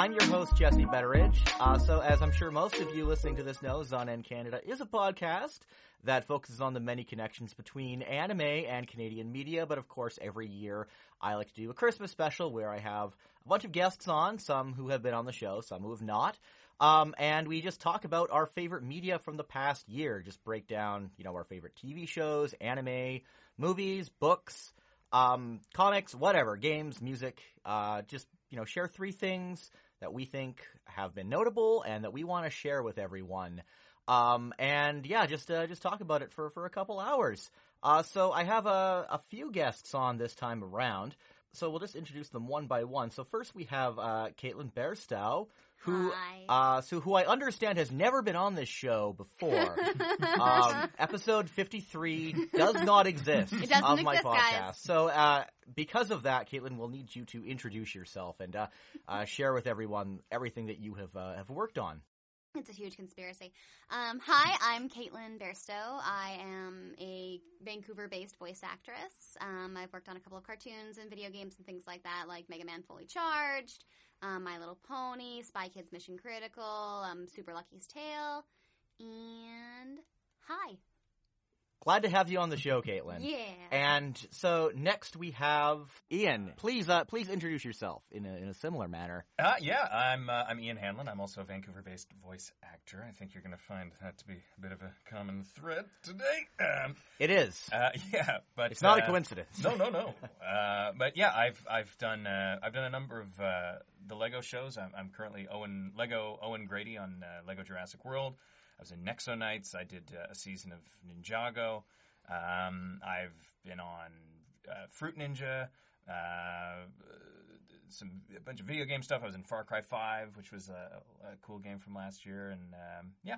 I'm your host, Jesse Betteridge. So as I'm sure most of you listening to this know, Zun End Canada is a podcast that focuses on the many connections between anime and Canadian media. But of course, every year I like to do a Christmas special where I have a bunch of guests on, some who have been on the show, some who have not. And we just talk about our favorite media from the past year, just break down, you know, our favorite TV shows, anime, movies, books, comics, whatever, games, music, just, you know, share three things that we think have been notable and that we want to share with everyone. And yeah, just talk about it for a couple hours. So I have a few guests on this time around. So we'll just introduce them one by one. So first we have, Caitlin Bairstow, who, who I understand has never been on this show before. Episode 53 does not exist of my podcast. Guys. So, because of that, Caitlin, we'll need you to introduce yourself and, share with everyone everything that you have worked on. It's a huge conspiracy. Hi, I'm Caitlin Bairstow. I am a Vancouver-based voice actress. I've worked on a couple of cartoons and video games and things like that, like Mega Man Fully Charged, My Little Pony, Spy Kids Mission Critical, Super Lucky's Tale, and hi. Glad to have you on the show, Caitlin. Yeah. And so next we have Ian. Please introduce yourself in a similar manner. I'm Ian Hanlon. I'm also a Vancouver-based voice actor. I think you're going to find that to be a bit of a common thread today. It is. But it's not a coincidence. No. But yeah, I've done a number of the Lego shows. I'm currently Owen Grady on Lego Jurassic World. I was in Nexo Nights. I did a season of Ninjago. I've been on Fruit Ninja, a bunch of video game stuff. I was in Far Cry 5, which was a cool game from last year. And yeah.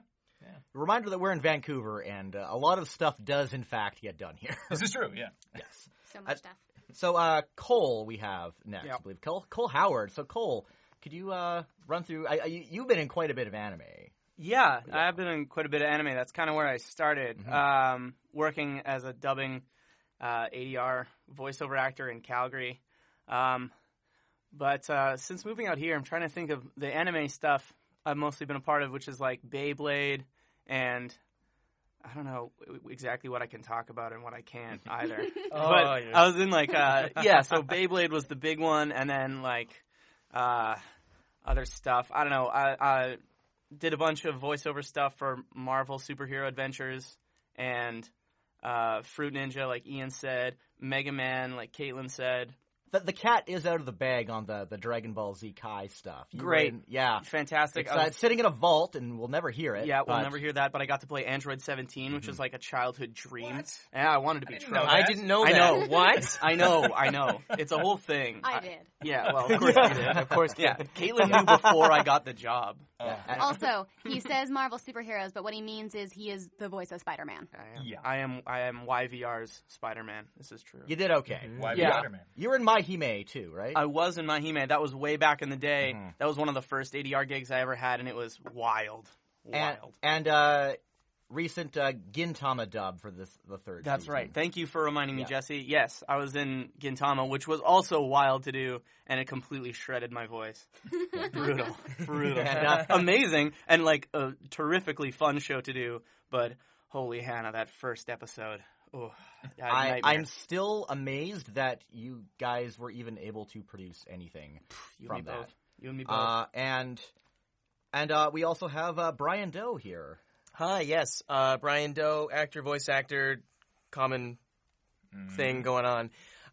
Reminder that we're in Vancouver, and a lot of stuff does, in fact, get done here. This is true, yeah. Yes. So much stuff. So Cole we have next, yep. I believe. Cole Howard. So Cole, could you run through you've been in quite a bit of anime. Yeah, I have been in quite a bit of anime. That's kind of where I started, working as a dubbing ADR voiceover actor in Calgary. But since moving out here, I'm trying to think of the anime stuff I've mostly been a part of, which is like Beyblade, and I don't know exactly what I can talk about and what I can't either. I was in like, so Beyblade was the big one, and then like other stuff. I don't know. I did a bunch of voiceover stuff for Marvel Superhero Adventures and Fruit Ninja, like Ian said, Mega Man, like Caitlin said. The cat is out of the bag on the Dragon Ball Z Kai stuff. Great. Yeah. Fantastic. It's sitting in a vault, and we'll never hear it. Yeah, we'll never hear that, but I got to play Android 17, which was like a childhood dream. What? Yeah, I wanted to be Trump. I didn't know that. I know. What? I know. It's a whole thing. I did. Yeah, well, of course you did. Of course. Yeah. Caitlin knew before I got the job. Yeah. Also, he says Marvel superheroes, but what he means is he is the voice of Spider-Man. I am YVR's Spider-Man. This is true. You did okay. YVR Spider-Man. You were in Mahime too, right? I was in Mahime. That was way back in the day. Mm-hmm. That was one of the first ADR gigs I ever had, and it was wild. And recent Gintama dub for the third season. That's right. Thank you for reminding me, Jesse. Yes, I was in Gintama, which was also wild to do, and it completely shredded my voice. Brutal. And, amazing, and like a terrifically fun show to do, but holy Hannah, that first episode. Oh, I'm still amazed that you guys were even able to produce anything from that. You and me both. And we also have Brian Doe here. Hi, yes. Brian Doe, actor, voice actor, common thing going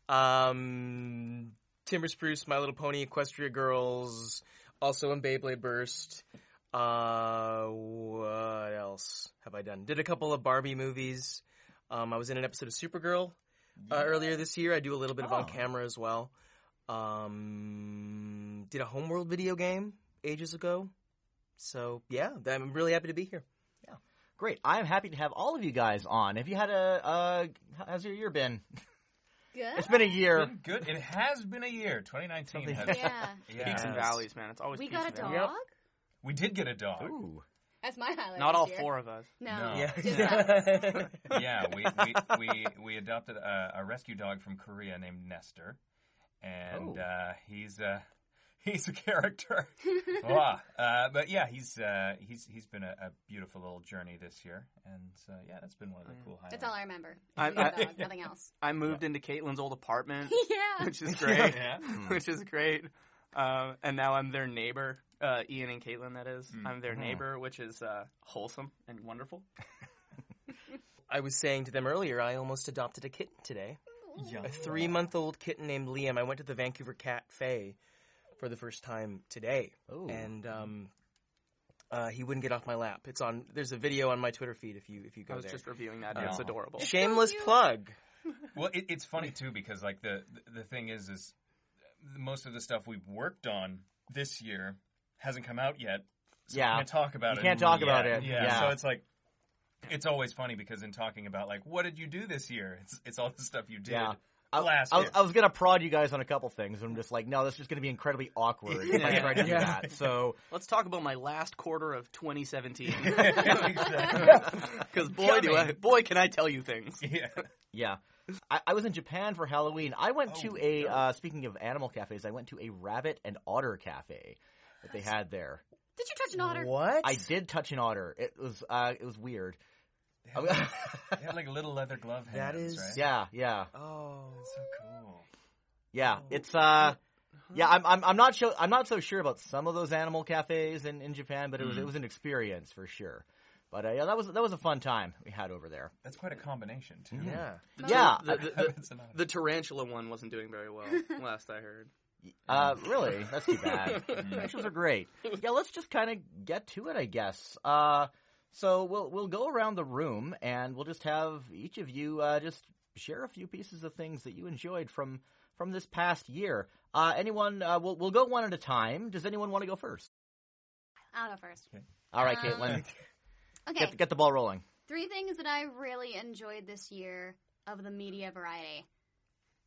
on. Timber Spruce, My Little Pony, Equestria Girls, also in Beyblade Burst. What else have I done? Did a couple of Barbie movies. I was in an episode of Supergirl earlier this year. I do a little bit of on camera as well. Did a Homeworld video game ages ago. So, yeah, I'm really happy to be here. Yeah. Great. I'm happy to have all of you guys on. Have you had how's your year been? Good. It's been a year. Good. It has been a year. 2019 has. Yeah. Peaks and valleys, man. It's always peaks and valleys. We got a dog? Yep. We did get a dog. Ooh. That's my highlight. Not all four of us. No. Yeah. We adopted a rescue dog from Korea named Nestor, and he's He's a character. But yeah, he's been a beautiful little journey this year, and yeah, that's been one of the cool highlights. That's all I remember. Nothing else. I moved into Caitlin's old apartment, which is great, which is great. And now I'm their neighbor, Ian and Caitlin. That is, I'm their neighbor, which is wholesome and wonderful. I was saying to them earlier, I almost adopted a kitten today. A 3-month-old kitten named Liam. I went to the Vancouver Cafe for the first time today. And he wouldn't get off my lap. It's on. There's a video on my Twitter feed if you go there. I was just reviewing that. It's adorable. Shameless plug. Well, it's funny, too, because like the thing is most of the stuff we've worked on this year hasn't come out yet. So we can't talk about it. You can't talk about it. Yeah. So it's like, it's always funny because in talking about, like, what did you do this year? It's all the stuff you did last year. I was going to prod you guys on a couple things, and I'm just like, no, this is just going to be incredibly awkward if I try to do that. So let's talk about my last quarter of 2017. Because boy, can I tell you things. Yeah. I was in Japan for Halloween. I went to a, speaking of animal cafes, I went to a rabbit and otter cafe that they had there. Did you touch an otter? What? I did touch an otter. It was weird. They had like little leather glove hands, that is, right? Yeah. Oh, that's so cool. Yeah, it's I'm not so sure about some of those animal cafes in Japan, but it was an experience for sure. But yeah, that was a fun time we had over there. That's quite a combination too. Yeah. The tarantula one wasn't doing very well last I heard. Really? That's too bad. Pictures are great. Yeah, let's just kind of get to it, I guess. So we'll go around the room, and we'll just have each of you just share a few pieces of things that you enjoyed from this past year. Anyone? We'll go one at a time. Does anyone want to go first? I'll go first. Okay. All right, Caitlin. Okay. Get the ball rolling. 3 things that I really enjoyed this year of the media variety.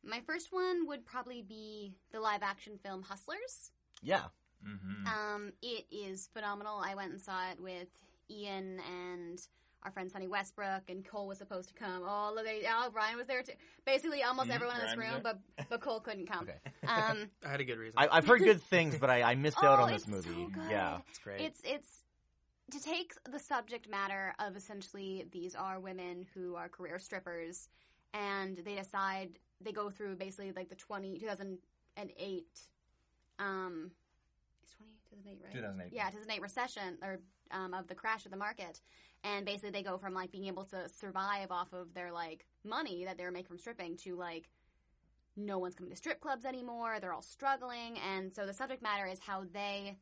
My first one would probably be the live-action film Hustlers. Yeah. Mm-hmm. It is phenomenal. I went and saw it with Ian and our friend Sunny Westbrook, and Cole was supposed to come. Oh, look! Brian was there too. Basically, almost everyone in this room, but Cole couldn't come. Okay. I had a good reason. I've heard good things, but I missed out on this movie. So good. Yeah, it's great. It's to take the subject matter of essentially these are women who are career strippers, and they decide. They go through basically like the 2008, it's 2008, right? 2008. Yeah, 2008 recession or of the crash of the market. And basically they go from like being able to survive off of their like money that they were making from stripping to like no one's coming to strip clubs anymore. They're all struggling. And so the subject matter is how they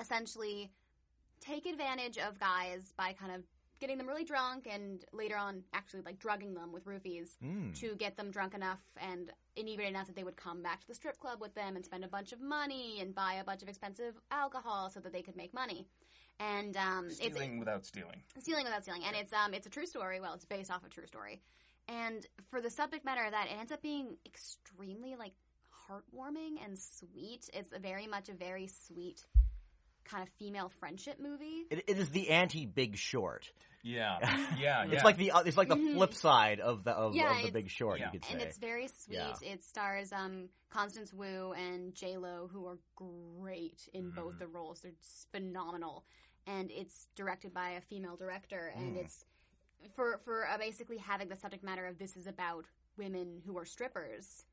essentially take advantage of guys by kind of getting them really drunk and later on actually like drugging them with roofies to get them drunk enough and inebriated enough that they would come back to the strip club with them and spend a bunch of money and buy a bunch of expensive alcohol so that they could make money. And Stealing without stealing. And it's a true story. Well, it's based off a true story. And for the subject matter of that, it ends up being extremely like heartwarming and sweet. It's a very sweet kind of female friendship movie. It is the anti-Big Short. Yeah. It's like the flip side of the Big Short. Yeah. You could say, and it's very sweet. Yeah. It stars Constance Wu and J Lo, who are great in both the roles. They're phenomenal, and it's directed by a female director. And it's for basically having the subject matter of this is about women who are strippers.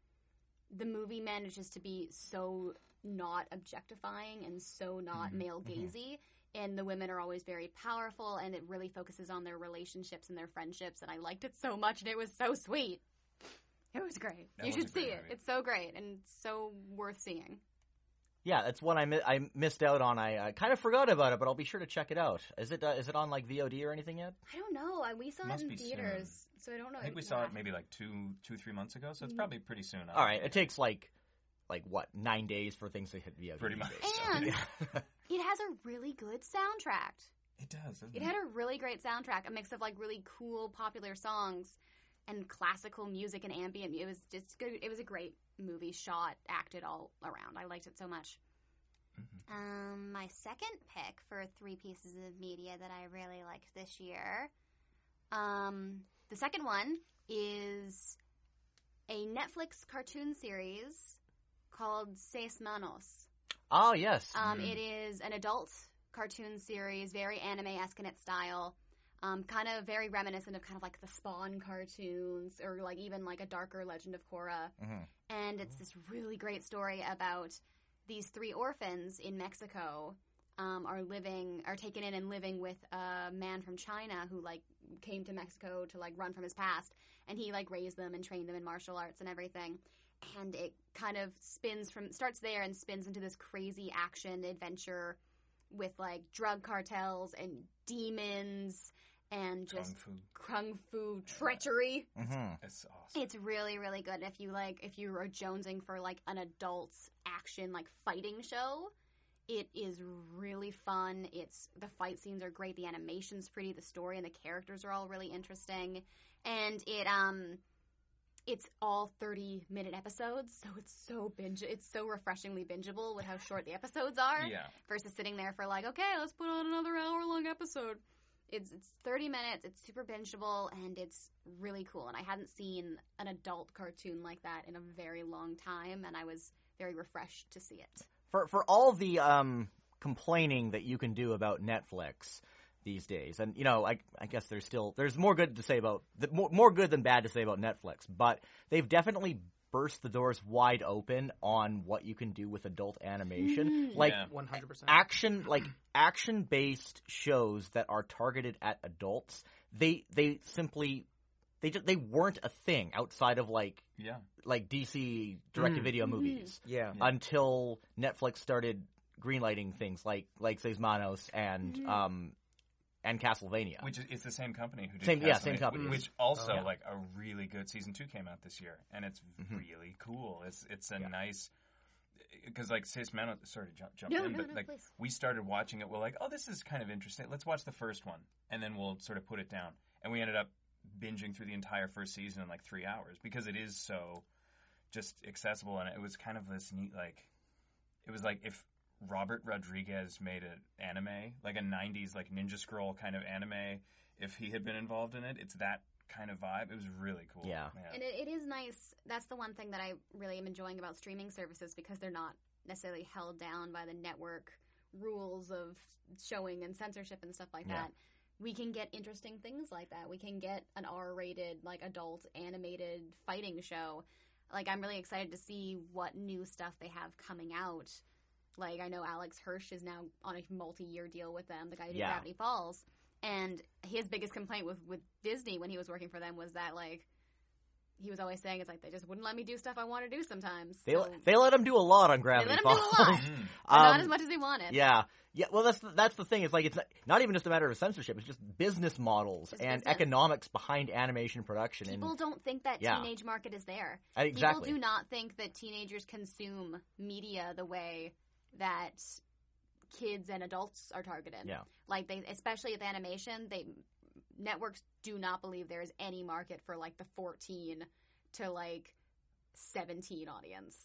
The movie manages to be so not objectifying and so not male gazy. And the women are always very powerful, and it really focuses on their relationships and their friendships, and I liked it so much, and it was so sweet. It was great. You should see it. It's so great, and so worth seeing. Yeah, that's one I missed out on. I kind of forgot about it, but I'll be sure to check it out. Is it on, like, VOD or anything yet? I don't know. We saw it in theaters, so I don't know. I think we saw it maybe, like, 2-3 months ago, so it's probably pretty soon. All right, it takes, like what, 9 days for things to hit VOD? Pretty much. And it has a really good soundtrack. It does, doesn't it? It had a really great soundtrack, a mix of like really cool, popular songs and classical music and ambient. It was just good. It was a great movie, shot, acted all around. I liked it so much. Mm-hmm. My second pick for 3 pieces of media that I really liked this year. The second one is a Netflix cartoon series called Seis Manos. Oh, yes. It is an adult cartoon series, very anime-esque in its style. Kind of very reminiscent of kind of like the Spawn cartoons or like even like a darker Legend of Korra. Mm-hmm. And it's this really great story about these three orphans in Mexico are taken in and living with a man from China who like came to Mexico to like run from his past. And he like raised them and trained them in martial arts and everything. And it kind of starts there and spins into this crazy action adventure with like drug cartels and demons and just kung fu treachery. Mm-hmm. It's awesome. It's really, really good. And if you are jonesing for like an adult action like fighting show, it is really fun. The fight scenes are great. The animation's pretty. The story and the characters are all really interesting. And it's all 30-minute episodes, so it's so refreshingly bingeable with how short the episodes are. Yeah. Versus sitting there for like, okay, let's put on another hour-long episode. It's 30 minutes, it's super bingeable, and it's really cool. And I hadn't seen an adult cartoon like that in a very long time, and I was very refreshed to see it. For all the complaining that you can do about Netflix these days, and you know, I guess there's more good to say about more good than bad to say about Netflix, but they've definitely burst the doors wide open on what you can do with adult animation, like 100%. Action based shows that are targeted at adults. They weren't a thing outside of like DC direct-to-video movies until Netflix started greenlighting things like Seis Manos and Castlevania, which is the same company who did Castlevania. Yeah, same company. Which also like a really good season 2 came out this year, and it's really cool. It's a nice, because like Seis Manos, sorry to jump in, but like please. We started watching it. We're like, oh, this is kind of interesting. Let's watch the first one, and then we'll sort of put it down. And we ended up binging through the entire first season in like 3 hours because it is so just accessible, and it was kind of this neat if Robert Rodriguez made an anime, like a 90s like Ninja Scroll kind of anime, if he had been involved in it. It's that kind of vibe. It was really cool. Yeah. And it is nice. That's the one thing that I really am enjoying about streaming services, because they're not necessarily held down by the network rules of showing and censorship and stuff like that. We can get interesting things like that. We can get an R-rated like adult animated fighting show. Like, I'm really excited to see what new stuff they have coming out. Like, I know Alex Hirsch is now on a multi-year deal with them, the guy who did Gravity Falls. And his biggest complaint with Disney when he was working for them was that, like, he was always saying, it's like, they just wouldn't let me do stuff I want to do sometimes. They let him do a lot on Gravity Falls. Not as much as he wanted. Yeah. Yeah, well, that's the thing. It's like, it's not even just a matter of censorship. It's just business models economics behind animation production. People don't think that teenage market is there. Exactly. People do not think that teenagers consume media the way that kids and adults are targeted. Yeah. Like, especially with animation, networks do not believe there is any market for, like, the 14 to, like, 17 audience.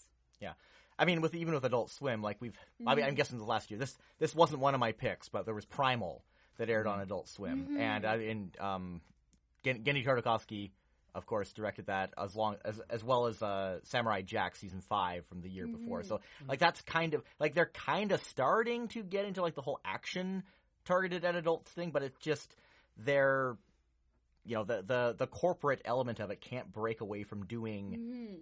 Yeah. I mean, even with Adult Swim, like, I'm guessing the last year, this wasn't one of my picks, but there was Primal that aired on Adult Swim. Mm-hmm. And Genndy Tartakovsky, of course, directed that, as well as Samurai Jack season 5 from the year before. So, like, that's kind of, like, they're kind of starting to get into, like, the whole action targeted at adults thing, but it's just, they're, you know, the corporate element of it can't break away from doing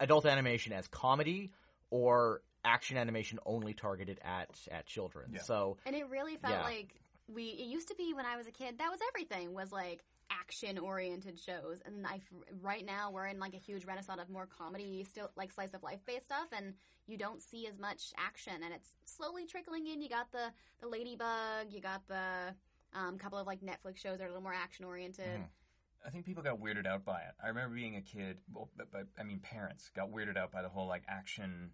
adult animation as comedy or action animation only targeted at children. Yeah. So, and it really felt like it used to be when I was a kid, that was everything, was like action oriented shows. And right now we're in like a huge renaissance of more comedy, still like slice of life based stuff, and you don't see as much action, and it's slowly trickling in. You got the Ladybug, you got the couple of like Netflix shows that are a little more action oriented. Mm-hmm. I think people got weirded out by it. I remember being a kid, parents got weirded out by the whole, like, action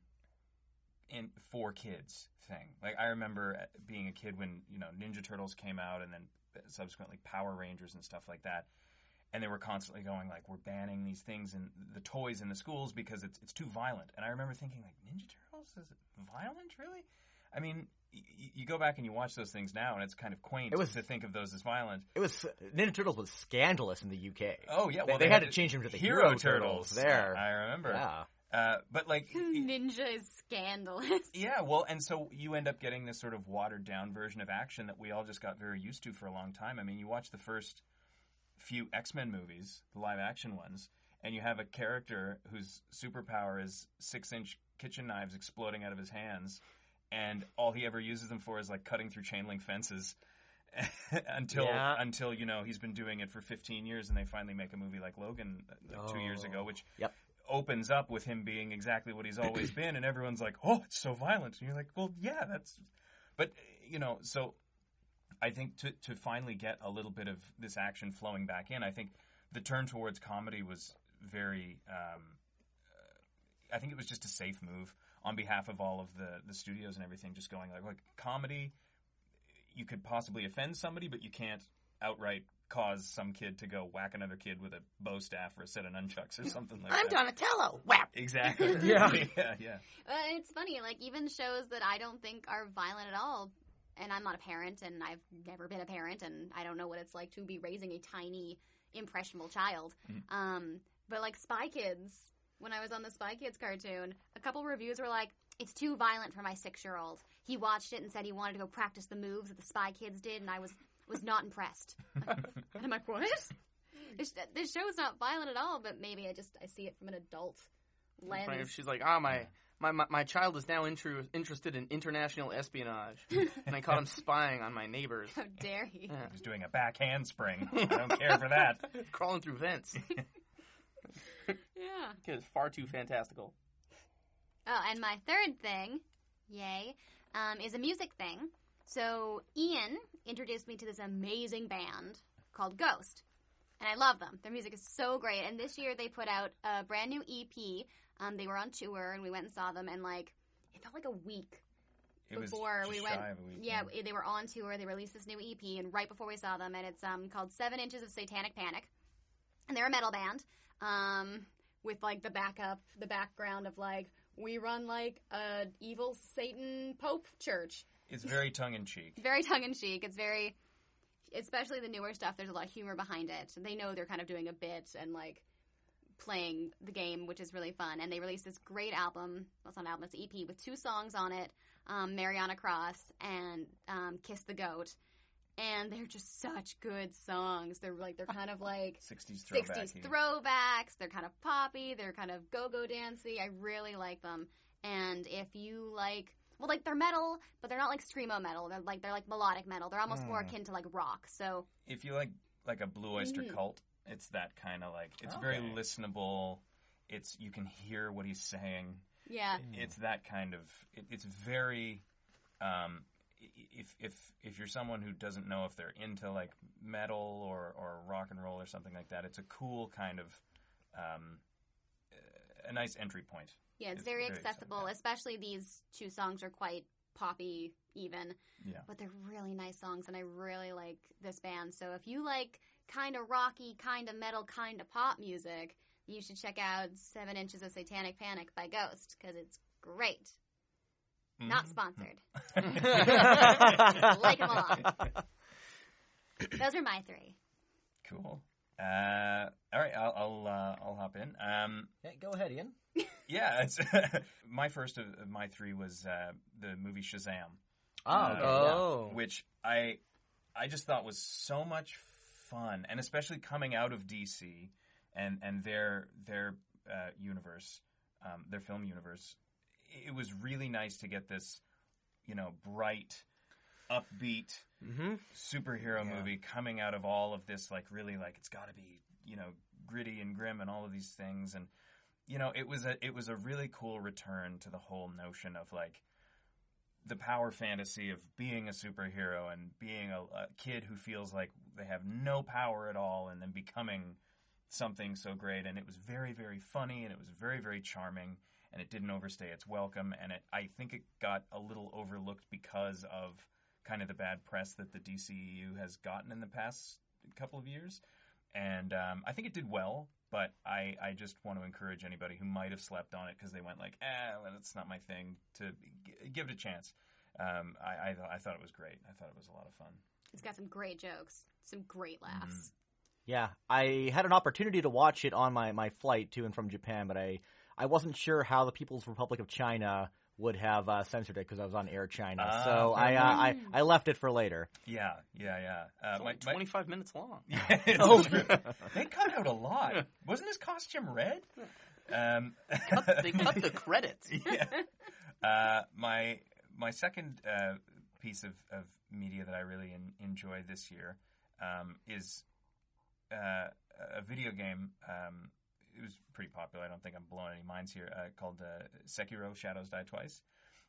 in for kids thing. Like, I remember being a kid when, you know, Ninja Turtles came out, and then subsequently Power Rangers and stuff like that. And they were constantly going, like, we're banning these things and the toys in the schools because it's too violent. And I remember thinking, like, Ninja Turtles? Is it violent, really? I mean, you go back and you watch those things now, and it's kind of quaint to think of those as violent. It was Ninja Turtles was scandalous in the UK. Oh yeah, well they had to change them to the Hero Turtles. There, I remember. Yeah, But like... Ninja is scandalous. Yeah, well, and so you end up getting this sort of watered-down version of action that we all just got very used to for a long time. I mean, you watch the first few X-Men movies, the live-action ones, and you have a character whose superpower is 6-inch kitchen knives exploding out of his hands, and all he ever uses them for is, like, cutting through chain-link fences until you know, he's been doing it for 15 years, and they finally make a movie like Logan 2 years ago, which... Yep. Opens up with him being exactly what he's always been, and everyone's like, oh, it's so violent. And you're like, well, yeah, that's... But, you know, so I think to finally get a little bit of this action flowing back in, I think the turn towards comedy was very... I think it was just a safe move on behalf of all of the studios and everything, just going like, comedy, you could possibly offend somebody, but you can't outright... cause some kid to go whack another kid with a bow staff or a set of nunchucks or something like that. I'm Donatello! Whap! Exactly. Yeah. It's funny, like, even shows that I don't think are violent at all, and I'm not a parent, and I've never been a parent, and I don't know what it's like to be raising a tiny, impressionable child. Mm-hmm. But, like, Spy Kids, when I was on the Spy Kids cartoon, a couple reviews were like, it's too violent for my 6-year-old. He watched it and said he wanted to go practice the moves that the Spy Kids did, and I was not impressed. Like, and I'm like, what? This show's not violent at all, but maybe I see it from an adult lens. If she's like, my child is now interested in international espionage, and I caught him spying on my neighbors. How dare he? Yeah. He's doing a back handspring. I don't care for that. Crawling through vents. Yeah. It's far too fantastical. Oh, and my third thing, is a music thing. So Ian introduced me to this amazing band called Ghost, and I love them. Their music is so great, and this year they put out a brand new EP. They were on tour, and we went and saw them, and, like, it felt like a week before we went. Yeah, they were on tour. They released this new EP, and right before we saw them, and it's called 7 Inches of Satanic Panic, and they're a metal band with, like, the background of, like, we run, like, a evil Satan Pope church. It's very tongue-in-cheek. It's very, especially the newer stuff, there's a lot of humor behind it. They know they're kind of doing a bit and, like, playing the game, which is really fun. And they released this great album. Well, it's not an album, it's an EP with 2 songs on it, Mariana Cross and Kiss the Goat. And they're just such good songs. They're kind of like 60s throwbacks. They're kind of poppy. They're kind of go-go dancey. I really like them. And if you like... Well, like, they're metal, but they're not, like, screamo metal. They're like melodic metal. They're almost more akin to, like, rock, so... If you like a Blue Oyster Cult, it's that kind of, like... It's very listenable. It's... You can hear what he's saying. Yeah. It's that kind of... It's very... If you're someone who doesn't know if they're into, like, metal or rock and roll or something like that, it's a cool kind of... a nice entry point. Yeah, it's very accessible, especially these 2 songs are quite poppy even. Yeah. But they're really nice songs, and I really like this band. So if you like kind of rocky, kind of metal, kind of pop music, you should check out 7 Inches of Satanic Panic by Ghost, because it's great. Mm-hmm. Not sponsored. Like them all. Those are my 3. Cool. All right, I'll hop in. Go ahead, Ian. Yeah, my first of my 3 was the movie Shazam. Which I just thought was so much fun, and especially coming out of DC and their universe, their film universe. It was really nice to get this, you know, bright, upbeat superhero movie coming out of all of this, like, really, like, it's got to be, you know, gritty and grim and all of these things. And, you know, it was a really cool return to the whole notion of, like, the power fantasy of being a superhero and being a kid who feels like they have no power at all and then becoming something so great. And it was very, very funny, and it was very, very charming, and it didn't overstay its welcome. And I think it got a little overlooked because of kind of the bad press that the DCEU has gotten in the past couple of years. And I think it did well, but I just want to encourage anybody who might have slept on it because they went like, that's not my thing, to give it a chance. I thought it was great. I thought it was a lot of fun. It's got some great jokes, some great laughs. Mm-hmm. Yeah, I had an opportunity to watch it on my flight to and from Japan, but I I wasn't sure how the People's Republic of China would have censored it because I was on Air China. So I left it for later. Yeah. It's only 25 minutes long. They cut out a lot. Wasn't his costume red? They cut the credits. Yeah. My second piece of media that I really enjoy this year is a video game. It was pretty popular. I don't think I'm blowing any minds here. Called Sekiro: Shadows Die Twice,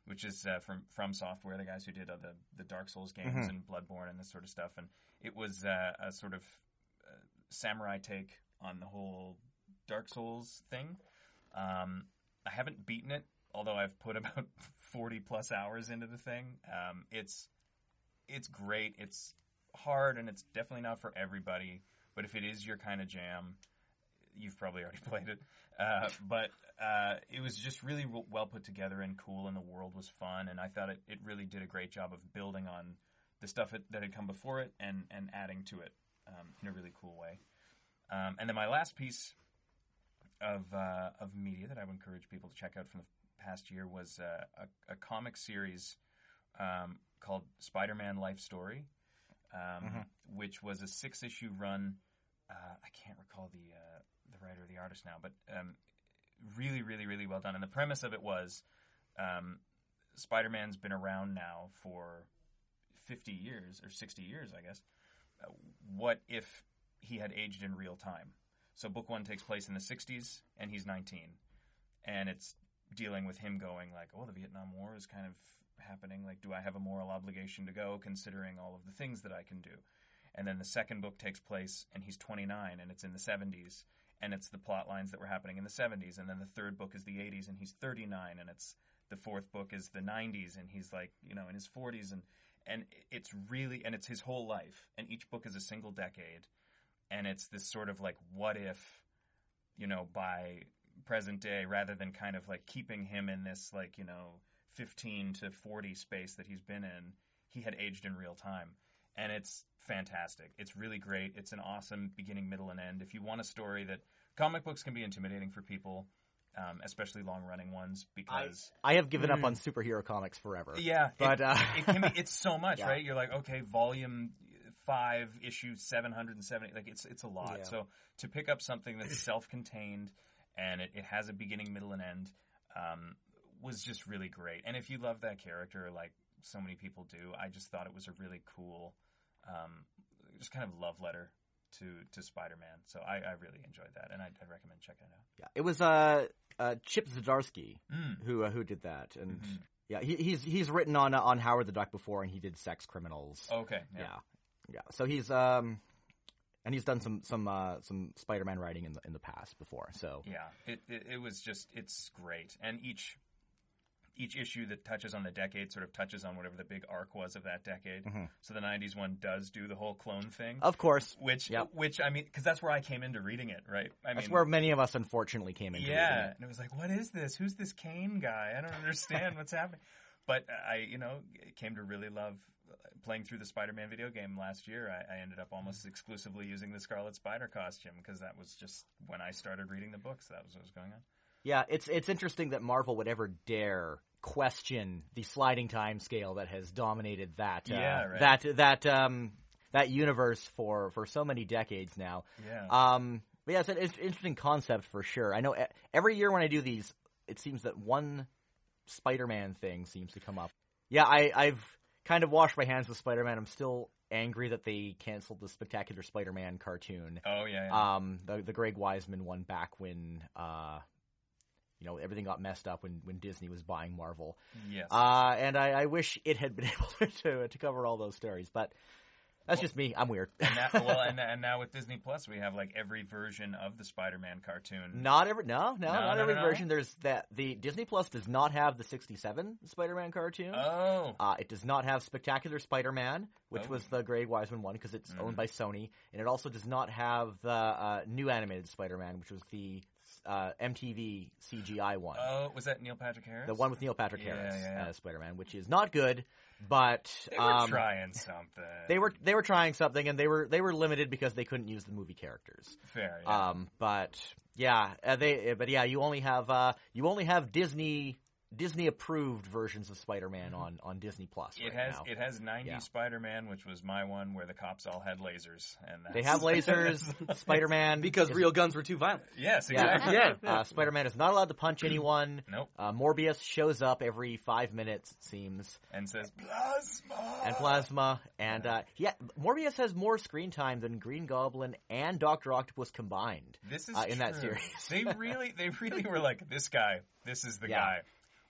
which is from Software, the guys who did the Dark Souls games and Bloodborne and this sort of stuff. And it was a sort of samurai take on the whole Dark Souls thing. I haven't beaten it, although I've put about 40 plus hours into the thing. It's great. It's hard, and it's definitely not for everybody. But if it is your kind of jam, you've probably already played it. But it was just really well put together and cool, and the world was fun. And I thought it really did a great job of building on the stuff that had come before it and adding to it in a really cool way. And then my last piece of media that I would encourage people to check out from the past year was a comic series called Spider-Man Life Story, which was a 6-issue run. I can't recall the writer or the artist now, but really, really, really well done. And the premise of it was Spider-Man's been around now for 50 years or 60 years, I guess. What if he had aged in real time? So book one takes place in the 60s, and he's 19. And it's dealing with him going like, oh, the Vietnam War is kind of happening. Like, do I have a moral obligation to go considering all of the things that I can do? And then the second book takes place, and he's 29, and it's in the 70s. And it's the plot lines that were happening in the 70s. And then the third book is the 80s, and he's 39. And it's the fourth book is the 90s, and he's like, you know, in his 40s. And it's really – and it's his whole life. And each book is a single decade. And it's this sort of like, what if, you know, by present day, rather than kind of like keeping him in this like, you know, 15 to 40 space that he's been in, he had aged in real time. And it's fantastic. It's really great. It's an awesome beginning, middle, and end. If you want a story that comic books can be intimidating for people, especially long-running ones, because I have given up on superhero comics forever. Yeah. But it can be, it's so much, right? You're like, okay, volume 5, issue 770, like it's a lot. Yeah. So to pick up something that's self-contained and it has a beginning, middle, and end was just really great. And if you love that character, like so many people do, I just thought it was a really cool, just kind of love letter to Spider-Man. So I really enjoyed that, and I recommend checking it out. Yeah, it was Chip Zdarsky who did that, and yeah, he's written on Howard the Duck before, and he did Sex Criminals. Okay, yeah. So he's and he's done some Spider-Man writing in the past before. So yeah, it was just, it's great. And each issue that touches on the decade sort of touches on whatever the big arc was of that decade. So the 90s one does do the whole clone thing, of course. Which I mean, because that's where I came into reading it, right? I mean, that's where many of us unfortunately came into reading it. And it was like, what is this? Who's this Kane guy? I don't understand what's happening. But I, you know, came to really love playing through the Spider-Man video game last year. I ended up almost exclusively using the Scarlet Spider costume because that was just when I started reading the books. That was what was going on. Yeah, it's interesting that Marvel would ever dare question the sliding time scale that has dominated that that universe for so many decades now. Yeah. But yeah, it's an interesting concept for sure. I know every year when I do these, it seems that one Spider-Man thing seems to come up. Yeah, I've kind of washed my hands with Spider-Man. I'm still angry that they canceled the Spectacular Spider-Man cartoon. Oh, yeah. The Greg Weisman one back when, you know, everything got messed up when Disney was buying Marvel. Yes. And I wish it had been able to cover all those stories, but that's just me. I'm weird. And now with Disney+, we have like every version of the Spider-Man cartoon. Not every version. There's that. The Disney+ does not have the 67 Spider-Man cartoon. Oh. It does not have Spectacular Spider-Man, which was the Greg Weisman one because it's owned by Sony. And it also does not have the new animated Spider-Man, which was the MTV CGI one. Oh, was that Neil Patrick Harris? The one with Neil Patrick Harris as Spider-Man, which is not good, but they were trying something. They were trying something, and they were limited because they couldn't use the movie characters. Fair. Yeah. You only have Disney approved versions of Spider-Man on Disney+ right now. It has 90 Spider-Man, which was my one where the cops all had lasers. And that's... They have lasers. Spider-Man... Because real guns were too violent. Yes, exactly. Yeah. Spider-Man is not allowed to punch anyone. Nope. Morbius shows up every 5 minutes, it seems. And says, Plasma! And Plasma. And, Morbius has more screen time than Green Goblin and Dr. Octopus combined. This is true. In that series. They really were like, this guy, this is the guy.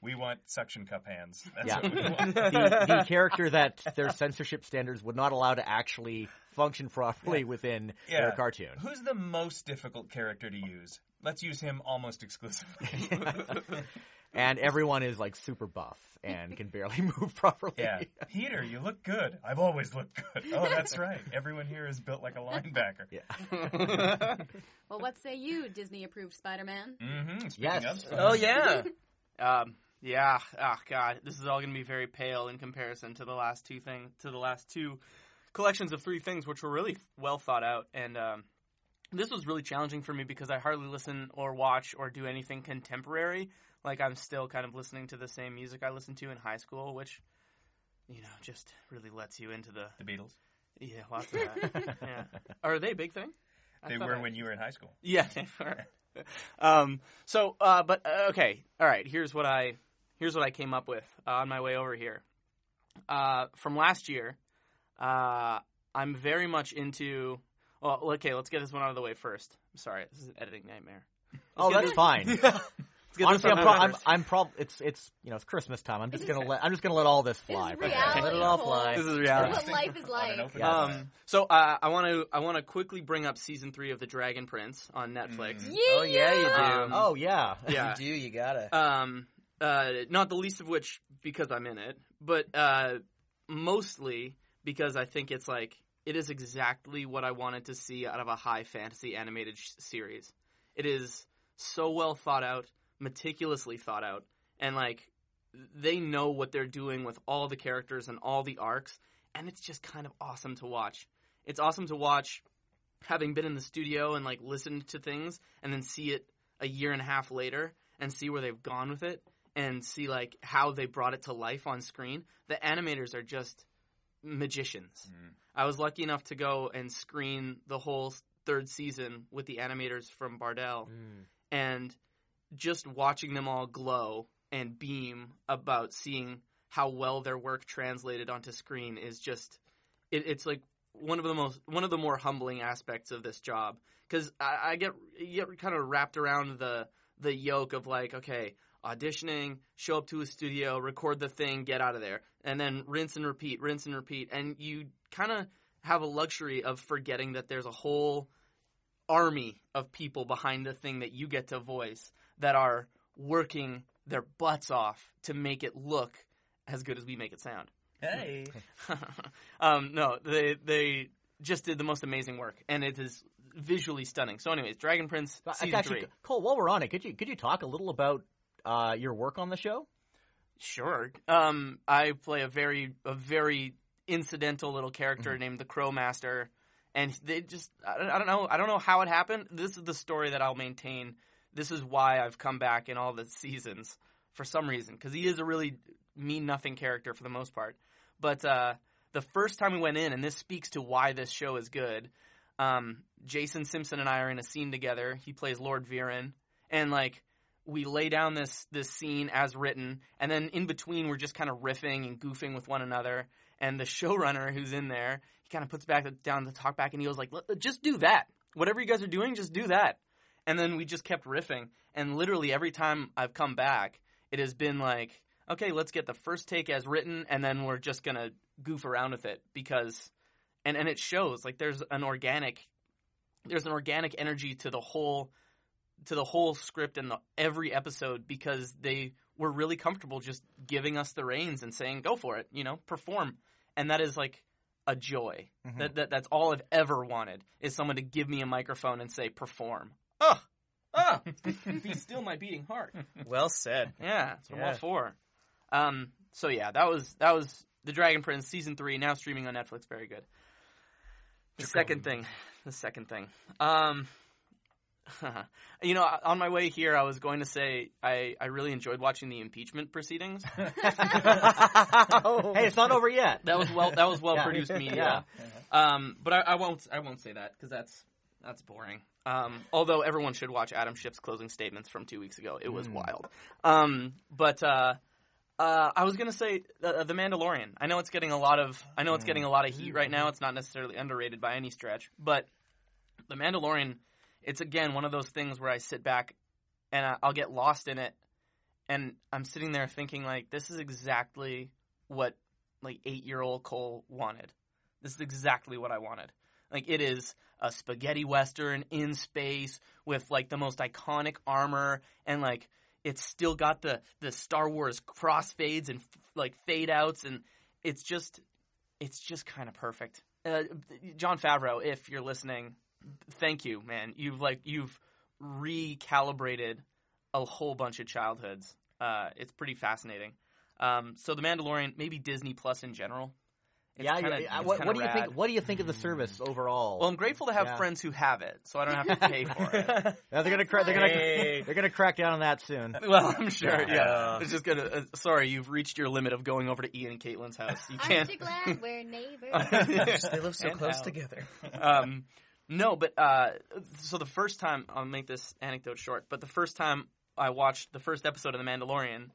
We want suction cup hands. That's what we want. The character that their censorship standards would not allow to actually function properly within their cartoon. Who's the most difficult character to use? Let's use him almost exclusively. And everyone is like super buff and can barely move properly. Yeah. Peter, you look good. I've always looked good. Oh, that's right. Everyone here is built like a linebacker. Yeah. Well, what say you, Disney-approved Spider-Man? Mm-hmm. Speaking of Spider-Man. Oh, yeah. Oh, God. This is all going to be very pale in comparison to the last two things, to the last two collections of three things, which were really well thought out. And this was really challenging for me because I hardly listen or watch or do anything contemporary. Like, I'm still kind of listening to the same music I listened to in high school, which, you know, just really lets you into the... The Beatles? Yeah, lots of that. Yeah. Are they a big thing? They were when you were in high school. Yeah, they were. Okay. All right. Here's what I came up with on my way over here. From last year, I'm very much into... Well, okay, let's get this one out of the way first. I'm sorry. This is an editing nightmare. That's fine. Yeah. Honestly, it's Christmas time. I'm just gonna let all this fly. Let it all fly. This is reality. This is what life is like. I want to quickly bring up season 3 of The Dragon Prince on Netflix. Mm. Oh yeah, you do. You do. You gotta. Not the least of which because I'm in it, but mostly because I think it's like it is exactly what I wanted to see out of a high fantasy animated series. It is so well thought out. Meticulously thought out, and like they know what they're doing with all the characters and all the arcs, and it's just kind of awesome to watch. It's awesome to watch, having been in the studio and like listened to things and then see it a year and a half later and see where they've gone with it and see like how they brought it to life on screen. The animators are just magicians. Mm. I was lucky enough to go and screen the whole third season with the animators from Bardell, and just watching them all glow and beam about seeing how well their work translated onto screen is just it's like one of the more humbling aspects of this job, because I get kind of wrapped around the yoke of like, okay, auditioning, show up to a studio, record the thing, get out of there, and then rinse and repeat, and you kind of have a luxury of forgetting that there's a whole army of people behind the thing that you get to voice that are working their butts off to make it look as good as we make it sound. Hey. They just did the most amazing work, and it is visually stunning. So anyways, Dragon Prince season 3. Cole, while we're on it, could you talk a little about your work on the show? Sure. I play a very incidental little character named the Crow Master, and they just I don't know how it happened. This is the story that I'll maintain. This is why I've come back in all the seasons for some reason, because he is a really mean-nothing character for the most part. But the first time we went in, and this speaks to why this show is good, Jason Simpson and I are in a scene together. He plays Lord Viren, and like we lay down this scene as written, and then in between we're just kind of riffing and goofing with one another. And the showrunner who's in there, he kind of puts back down the talk back, and he goes like, "Just do that. Whatever you guys are doing, just do that." And then we just kept riffing, and literally every time I've come back, it has been like, okay, let's get the first take as written, and then we're just going to goof around with it, because and it shows like there's an organic energy to the whole script and every episode, because they were really comfortable just giving us the reins and saying, go for it, you know, perform. And that is like a joy. Mm-hmm. That's all I've ever wanted, is someone to give me a microphone and say, perform. Oh, Ah! Be still my beating heart. Well said. Yeah. That's what I'm all for. So yeah, that was The Dragon Prince Season 3, now streaming on Netflix. Very good. The second thing. You know, on my way here, I was going to say I really enjoyed watching the impeachment proceedings. Hey, it's not over yet. That was well produced media. Yeah. But I won't say that because that's boring. Although everyone should watch Adam Schiff's closing statements from 2 weeks ago. It was wild. I was gonna say The Mandalorian. I know it's getting a lot of heat right now. It's not necessarily underrated by any stretch, but The Mandalorian. It's, again, one of those things where I sit back and I'll get lost in it, and I'm sitting there thinking, like, this is exactly what, like, 8-year-old Cole wanted. This is exactly what I wanted. Like, it is a spaghetti Western in space with, like, the most iconic armor, and, like, it's still got the Star Wars crossfades and, like, fade-outs, and it's just kind of perfect. Jon Favreau, if you're listening... Thank you, man. You've recalibrated a whole bunch of childhoods. It's pretty fascinating. So The Mandalorian, maybe Disney Plus in general. What do you think? What do you think of the service overall? Well, I'm grateful to have friends who have it, so I don't have to pay for it. Now they're gonna crack down on that soon. Well, I'm sure. Yeah. It's just gonna. Sorry, you've reached your limit of going over to Ian and Caitlin's house. You can't. Aren't you glad we're neighbors? They live so close together. No, but so the first time – I'll make this anecdote short. But the first time I watched the first episode of The Mandalorian,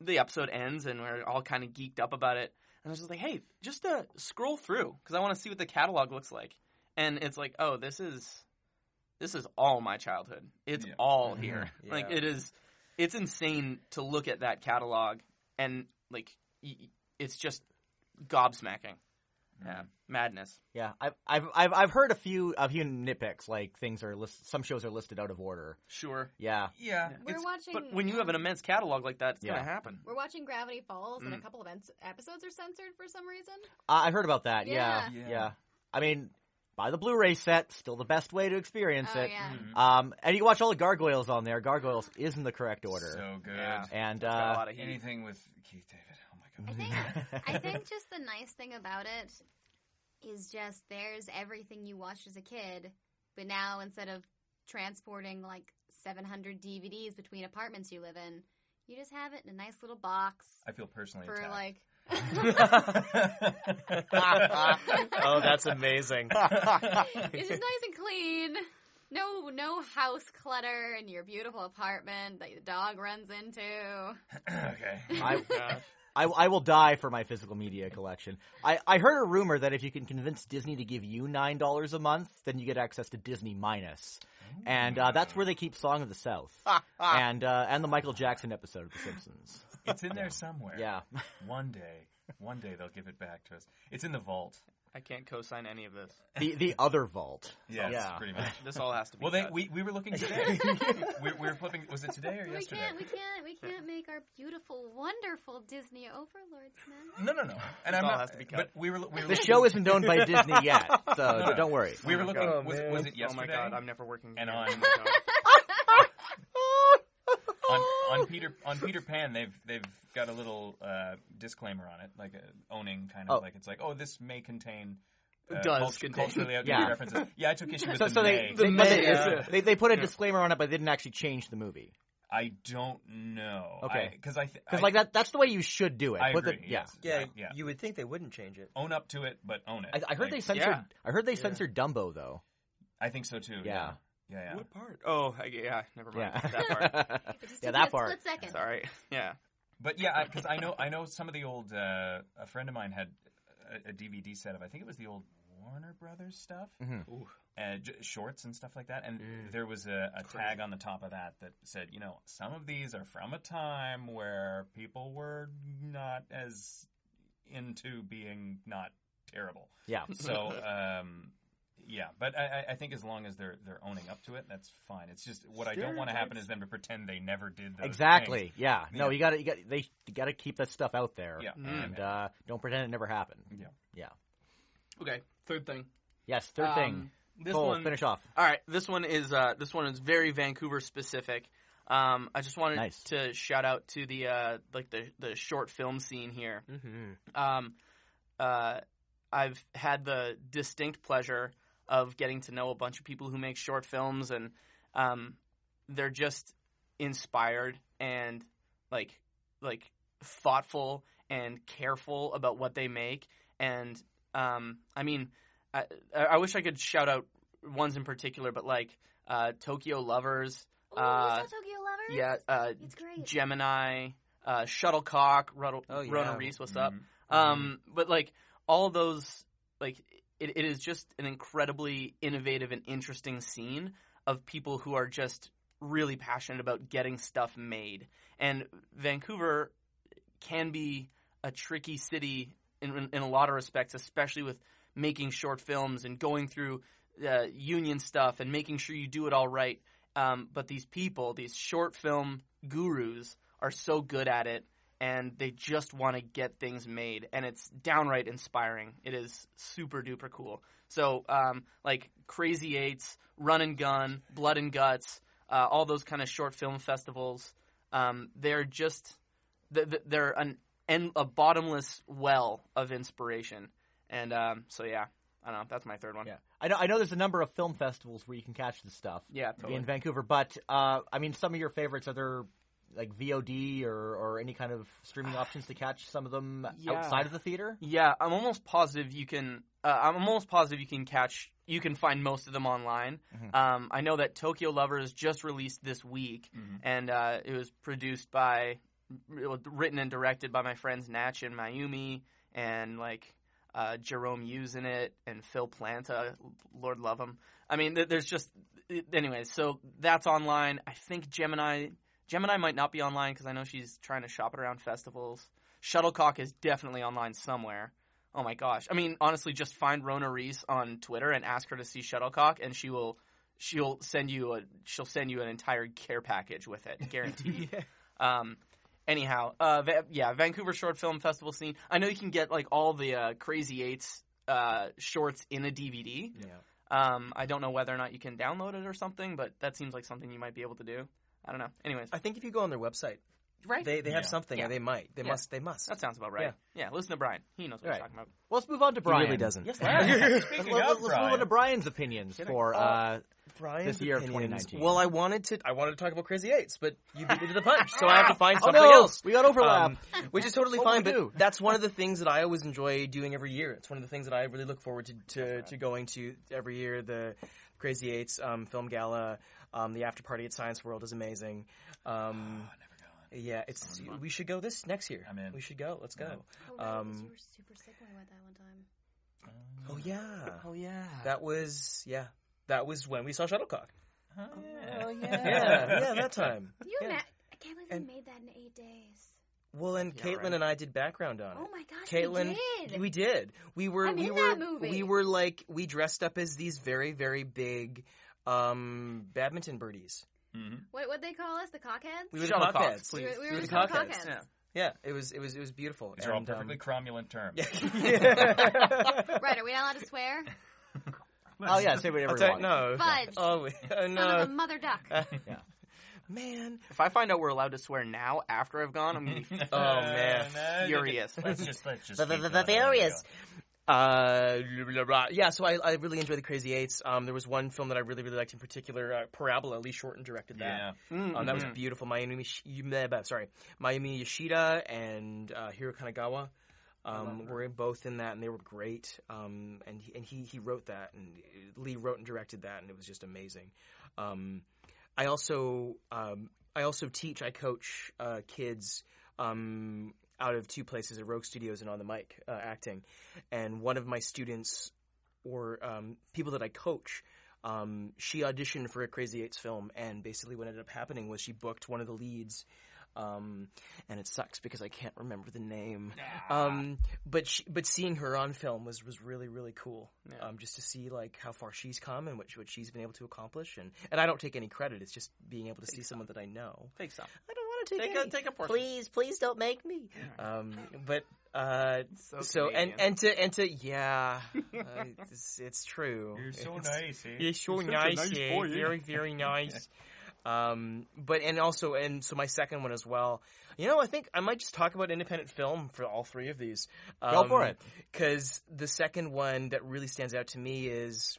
the episode ends and we're all kind of geeked up about it. And I was just like, hey, just scroll through because I want to see what the catalog looks like. And it's like, oh, this is all my childhood. It's all here. Yeah. Like it's insane to look at that catalog and like it's just gobsmacking. Yeah, madness. Yeah, I've heard a few nitpicks, like some shows are listed out of order. Sure. Yeah. Yeah. But when you have an immense catalog like that, it's gonna happen. We're watching Gravity Falls, and a couple of episodes are censored for some reason. I heard about that. Yeah. I mean, buy the Blu-ray set, still the best way to experience it. Yeah. Mm-hmm. And you can watch all the Gargoyles on there. Gargoyles is in the correct order. So good. Yeah. And it's got a lot of anything with Keith David. I think just the nice thing about it is just there's everything you watched as a kid, but now instead of transporting like 700 DVDs between apartments you live in, you just have it in a nice little box. I feel personally attacked. Like. Oh, that's amazing. It's just nice and clean. No house clutter in your beautiful apartment that the dog runs into. Okay. I will die for my physical media collection. I heard a rumor that if you can convince Disney to give you $9 a month, then you get access to Disney Minus. And that's where they keep Song of the South and the Michael Jackson episode of The Simpsons. It's in there somewhere. Yeah. One day they'll give it back to us. It's in the vault. I can't co-sign any of this. The other vault. Yes, pretty much. This all has to be. Well, we were looking today. we were flipping. Was it today or yesterday? We can't make our beautiful, wonderful Disney overlords now. No. And this all has to be cut. But we were the show isn't owned by Disney yet, so no. Don't worry. We were looking. Was it yesterday? Oh my God! I'm never working. And on. On Peter Pan, they've got a little disclaimer on it, like owning kind of like it's like, oh, this may contain culturally outdated references. Yeah, I took issue with the may. They put a disclaimer on it, but they didn't actually change the movie. I don't know. Okay, because that's the way you should do it. I agree. You would think they wouldn't change it. Own up to it, but own it. I heard like, they censored. Yeah. I heard they censored Dumbo though. I think so too. Yeah. Yeah. What part? Oh, never mind. Yeah. That part. That part. Split second. Sorry. Yeah. But yeah, because I know some of the old. A friend of mine had a DVD set of. I think it was the old Warner Brothers stuff, shorts and stuff like that. And there was a tag on the top of that said, you know, some of these are from a time where people were not as into being not terrible. Yeah. So. Yeah, but I think as long as they're owning up to it, that's fine. It's just what I don't want to happen is them to pretend they never did those things. Yeah. No, you got to keep that stuff out there, and don't pretend it never happened. Yeah. Okay. Third thing. Yes, third thing. This one, finish off. All right, this one is very Vancouver specific. I just wanted to shout out to the short film scene here. Mm-hmm. I've had the distinct pleasure of getting to know a bunch of people who make short films, and they're just inspired and like thoughtful and careful about what they make. And I wish I could shout out ones in particular, but Tokyo Lovers. Oh, is that Tokyo Lovers? Yeah. It's great. Gemini, Shuttlecock, Rona Reese, what's up? Mm-hmm. But, all those, it is just an incredibly innovative and interesting scene of people who are just really passionate about getting stuff made. And Vancouver can be a tricky city in a lot of respects, especially with making short films and going through union stuff and making sure you do it all right. But these people, these short film gurus, are so good at it, and they just want to get things made, and it's downright inspiring. It is super duper cool. So, Crazy Eights, Run and Gun, Blood and Guts, all those kind of short film festivals, they're just they're a bottomless well of inspiration, and I don't know. That's my third one. Yeah, I know there's a number of film festivals where you can catch this stuff. Yeah, totally. In Vancouver, but some of your favorites, are there VOD or any kind of streaming options to catch some of them outside of the theater? Yeah, I'm almost positive you can find most of them online. Mm-hmm. I know that Tokyo Lovers just released this week, mm-hmm. and it was written and directed by my friends Natch and Mayumi, and Jerome Hughes in it, and Phil Planta, Lord love him. I mean, there's just – anyway, so that's online. I think Gemini might not be online because I know she's trying to shop it around festivals. Shuttlecock is definitely online somewhere. Oh, my gosh. I mean, honestly, just find Rona Reese on Twitter and ask her to see Shuttlecock, and she'll send you an entire care package with it, guaranteed. Yeah. Anyhow, Vancouver Short Film Festival scene. I know you can get all the Crazy Eights shorts in a DVD. Yeah. I don't know whether or not you can download it or something, but that seems like something you might be able to do. I don't know. Anyways, I think if you go on their website, right? They have something. Yeah. Or they might. They must. That sounds about right. Yeah. Listen to Brian. He knows what he's talking about. Well, let's move on to Brian. He really doesn't. Yes. Let's move on to Brian's opinions for. Brian's this year of 2019. Well, I wanted to talk about Crazy Eights, but you beat me to the punch, so I have to find something else. We got overlap, which is totally fine. But that's one of the things that I always enjoy doing every year. It's one of the things that I really look forward to going to every year. The Crazy Eights film gala, the after party at Science World is amazing. Yeah, we should go this next year. I'm in. We should go. Let's go. You were super sick when I went that one time. Oh yeah. That was when we saw Shuttlecock. Yeah, that time. I can't believe we made that in 8 days. Well, and Caitlin and I did background on it. Oh my gosh, Caitlin, we did. We were in that movie. We were we dressed up as these very, very big badminton birdies. Mm-hmm. Wait, what'd they call us? The cockheads? We were the cockheads. We were the cockheads. Yeah, it was beautiful. These are all perfectly cromulent terms. Right, are we not allowed to swear? Oh yeah, say whatever you want. No. Fudge. Oh no. Son of a mother duck. Yeah. Man, if I find out we're allowed to swear now after I've gone, I'm gonna be furious. Let's just furious. So I really enjoy the Crazy Eights. There was one film that I really, really liked in particular, Parabola. Lee Shorten directed that. Yeah. Mm-hmm. That was beautiful. Mayumi Yoshida and Hiro Kanagawa were both in that, and they were great. And he wrote that, and Lee wrote and directed that, and it was just amazing. I also teach. I coach kids out of two places, at Rogue Studios and On the Mic acting. And one of my students, or people that I coach, she auditioned for a Crazy Eights film, and basically what ended up happening was she booked one of the leads, and it sucks because I can't remember the name. But seeing her on film was really, really cool. Yeah. Just to see how far she's come and what she's been able to accomplish. And I don't take any credit. It's just being able to see someone that I know. I don't want take a portion. Please don't make me. But so and to yeah, it's true. You're so nice. Eh? You're so nice. Nice boy, eh? Very, very nice. But and so my second one as well. You know, I think I might just talk about independent film for all three of these. Go for it. Because the second one that really stands out to me is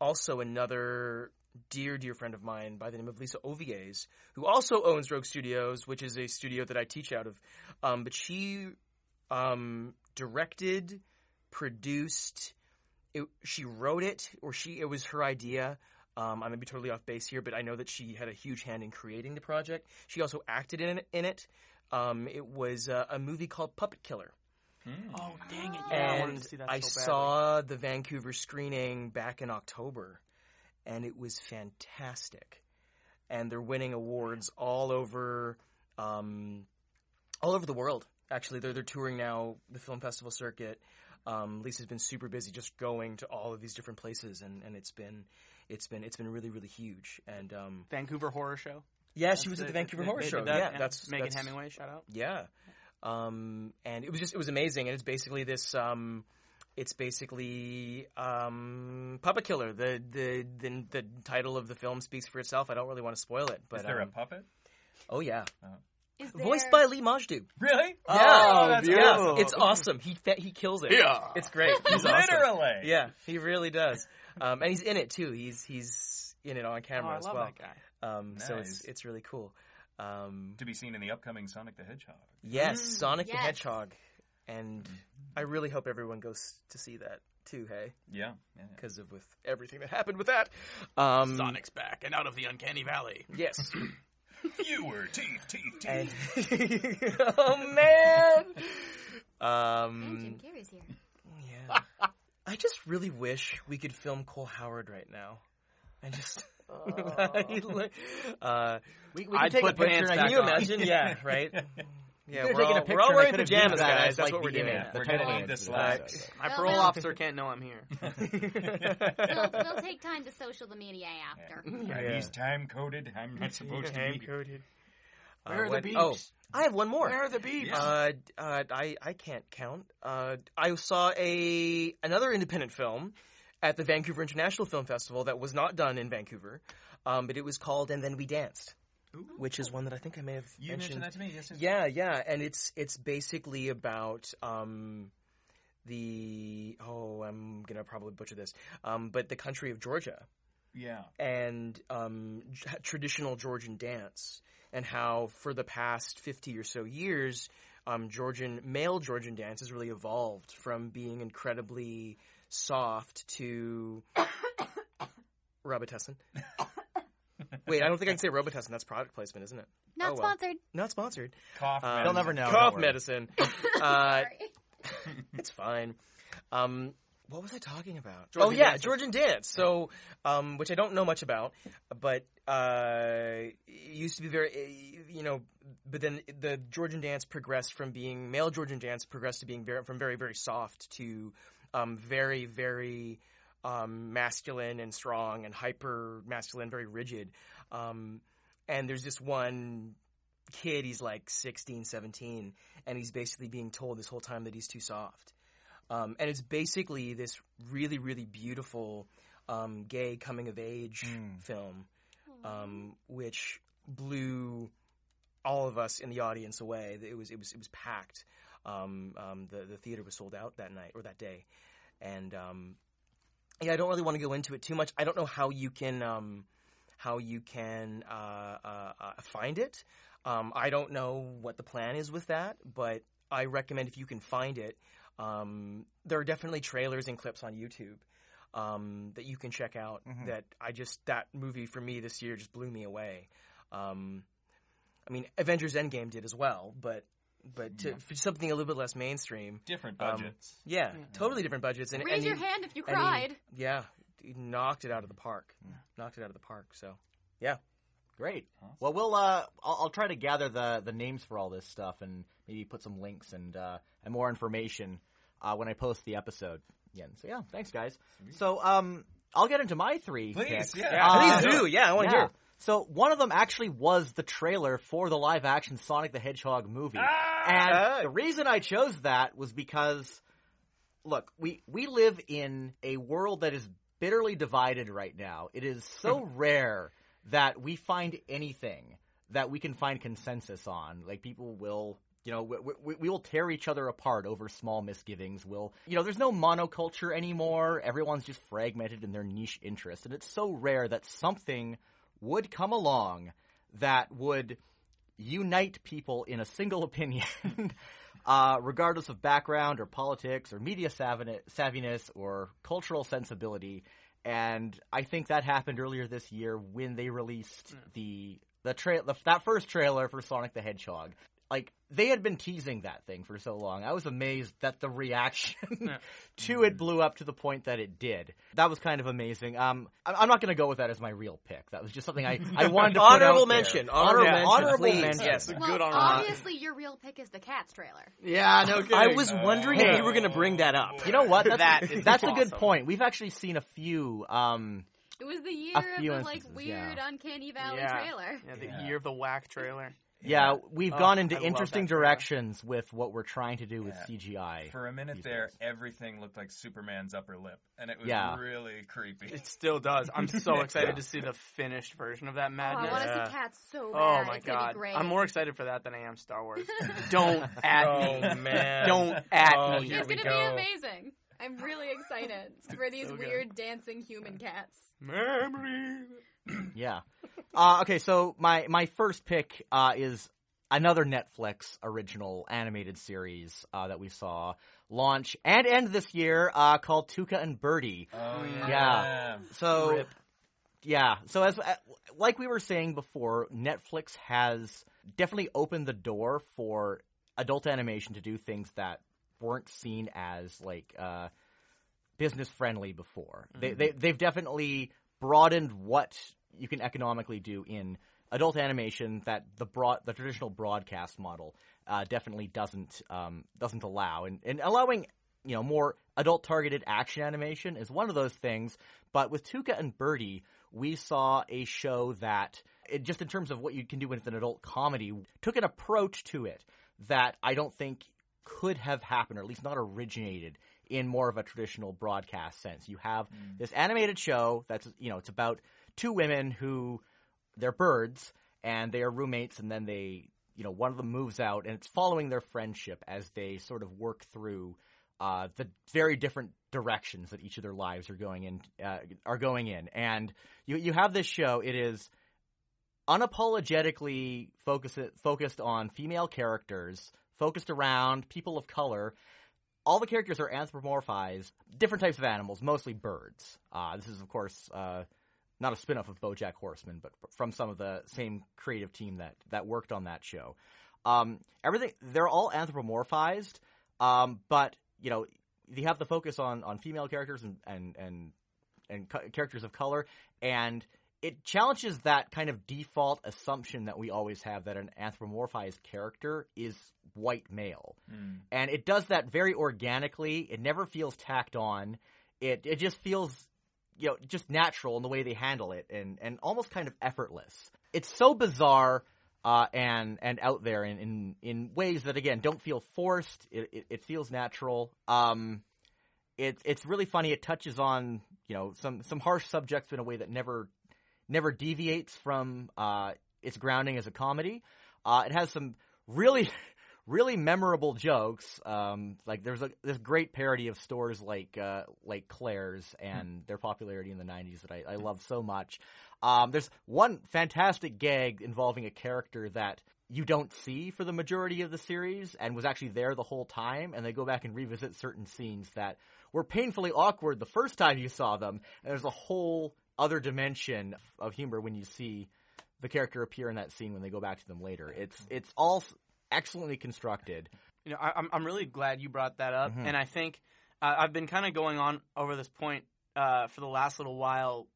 also another dear friend of mine by the name of Lisa Oviers, who also owns Rogue Studios, which is a studio that I teach out of. But she directed, produced, she wrote it, or it was her idea. I may be totally off base here, but I know that she had a huge hand in creating the project. She also acted in it. It was a movie called Puppet Killer. Oh, dang it. Yeah, and I wanted to see that so badly. Saw the Vancouver screening back in October, and it was fantastic. And they're winning awards all over the world, actually. They're touring now the film festival circuit. Lisa's been super busy just going to all of these different places, and it's been really, really huge. And Vancouver Horror Show. Yeah, she was at the Vancouver Horror Show. Yeah, that's Megan Hemingway. Shout out. Yeah, and it was amazing. And it's basically this. It's basically Puppet Killer. The title of the film speaks for itself. I don't really want to spoil it. But is there a puppet? Oh yeah. Oh. Voiced by Lee Majdoub. Really? Yeah. Oh, that's beautiful. Yes. It's awesome. He kills it. Yeah. It's great. He's literally. Awesome. Yeah, he really does. And he's in it too. He's in it on camera as well. I love that guy. Nice. So it's really cool. To be seen in the upcoming Sonic the Hedgehog. Yes, Sonic the Hedgehog. And I really hope everyone goes to see that too, hey? Yeah. Because of with everything that happened with that. Sonic's back and out of the uncanny valley. Yes. Fewer teeth. Oh, man. And Jim Carrey's here. Yeah. I just really wish we could film Cole Howard right now. I just... we I'd take put a pants back. Can you imagine? Yeah, right? Yeah, we're all wearing pajamas, guys. That's what we're doing. We're going to need this slide. My parole officer can't know I'm here. They'll take time to social the media after. Yeah. He's time-coded. I'm not supposed to be. Time-coded. Where are the beeps? Oh, I have one more. Where are the beeps? I can't count. I saw another independent film at the Vancouver International Film Festival that was not done in Vancouver, but it was called And Then We Danced. Ooh. Which is one that I think I may have mentioned. You mentioned that to me, yes. Yeah, and it's basically about I'm going to probably butcher this, but the country of Georgia. Yeah. And traditional Georgian dance, and how for the past 50 or so years, male Georgian dance has really evolved from being incredibly soft to Robitussin. Wait, I don't think I can say Robitussin. That's product placement, isn't it? Not sponsored. Not sponsored. Cough medicine. They'll never know. Cough medicine. It's fine. What was I talking about? Georgian dance. Georgian dance. So, which I don't know much about, but it used to be very, but then the Georgian dance progressed from being, male Georgian dance progressed to being from very, very soft to very, very... masculine and strong and hyper masculine, very rigid. And there's this one kid, he's like 16, 17, and he's basically being told this whole time that he's too soft. And it's basically this really, really beautiful gay coming of age film, which blew all of us in the audience away. It was packed. The theater was sold out that night or that day. And, yeah, I don't really want to go into it too much. I don't know how you can find it. I don't know what the plan is with that, but I recommend if you can find it. There are definitely trailers and clips on YouTube that you can check out. Mm-hmm. That movie for me this year just blew me away. I mean, Avengers Endgame did as well, but for something a little bit less mainstream. Different budgets. Yeah, totally different budgets. And, raise your hand if you cried. He knocked it out of the park. Yeah. Knocked it out of the park, so, yeah. Great. Awesome. Well, we'll I'll try to gather the names for all this stuff and maybe put some links and more information when I post the episode again. So, yeah, thanks, guys. Sweet. So I'll get into my three picks. Please do. I want to hear. So one of them actually was the trailer for the live-action Sonic the Hedgehog movie. And the reason I chose that was because, look, we live in a world that is bitterly divided right now. It is so rare that we find anything that we can find consensus on. Like, people will... You know, we will tear each other apart over small misgivings. We'll, you know, there's no monoculture anymore. Everyone's just fragmented in their niche interests. And it's so rare that something would come along that would unite people in a single opinion, regardless of background or politics or media savviness or cultural sensibility. And I think that happened earlier this year when they released that first trailer for Sonic the Hedgehog. Like, they had been teasing that thing for so long. I was amazed that the reaction to it blew up to the point that it did. That was kind of amazing. I'm not going to go with that as my real pick. That was just something I wanted to put out mention. There. Honorable mention. Yes, well, good honorable mention. Obviously, your real pick is the Cats trailer. Yeah, no kidding. I was wondering if you were going to bring that up. You know what? That's awesome. A good point. We've actually seen a few... it was the year of the weird, Uncanny Valley trailer. Yeah, year of the whack trailer. Yeah, we've gone into interesting directions with what we're trying to do with CGI. For a minute there, everything looked like Superman's upper lip, and it was really creepy. It still does. I'm so excited to see the finished version of that madness. Oh, I want to see Cats so bad. Oh, my God. I'm more excited for that than I am Star Wars. Don't at me. Man. Don't at me. It's going to be amazing. I'm really excited for these weird dancing human cats. Memory. Yeah. Okay, so my first pick is another Netflix original animated series that we saw launch and end this year called Tuca and Birdie. Oh, yeah. So, Rip. Yeah. So, as like we were saying before, Netflix has definitely opened the door for adult animation to do things that weren't seen as, like, business-friendly before. Mm-hmm. They've definitely broadened what you can economically do in adult animation that the traditional broadcast model definitely doesn't allow. And allowing, you know, more adult-targeted action animation is one of those things. But with Tuca and Birdie, we saw a show that, just in terms of what you can do with an adult comedy, took an approach to it that I don't think could have happened, or at least not originated in more of a traditional broadcast sense. You have this animated show that's, you know, it's about two women who, they're birds, and they are roommates, and then they, you know, one of them moves out, and it's following their friendship as they sort of work through the very different directions that each of their lives are going in. And you have this show. It is unapologetically focused on female characters, focused around people of color. All the characters are anthropomorphized, different types of animals, mostly birds. This is, of course, not a spin-off of BoJack Horseman, but from some of the same creative team that worked on that show. They're all anthropomorphized, but, you know, they have the focus on female characters and characters of color, and it challenges that kind of default assumption that we always have that an anthropomorphized character is white male. Mm. And it does that very organically. It never feels tacked on. It just feels, you know, just natural in the way they handle it and almost kind of effortless. It's so bizarre and out there in ways that, again, don't feel forced. It feels natural. It's really funny. It touches on, you know, some harsh subjects in a way that never deviates from its grounding as a comedy. It has some really, really memorable jokes. Like there's this great parody of stores like Claire's and their popularity in the 90s that I love so much. There's one fantastic gag involving a character that you don't see for the majority of the series and was actually there the whole time, and they go back and revisit certain scenes that were painfully awkward the first time you saw them, and there's a whole other dimension of humor when you see the character appear in that scene when they go back to them later. It's all excellently constructed. You know, I'm really glad you brought that up, and I think I've been kind of going on over this point for the last little while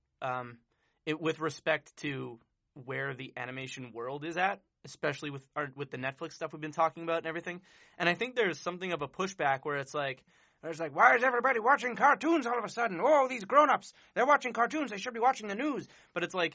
with respect to where the animation world is at, especially with the Netflix stuff we've been talking about and everything. And I think there's something of a pushback where it's like, why is everybody watching cartoons all of a sudden? Oh, these grown-ups, they're watching cartoons. They should be watching the news. But it's like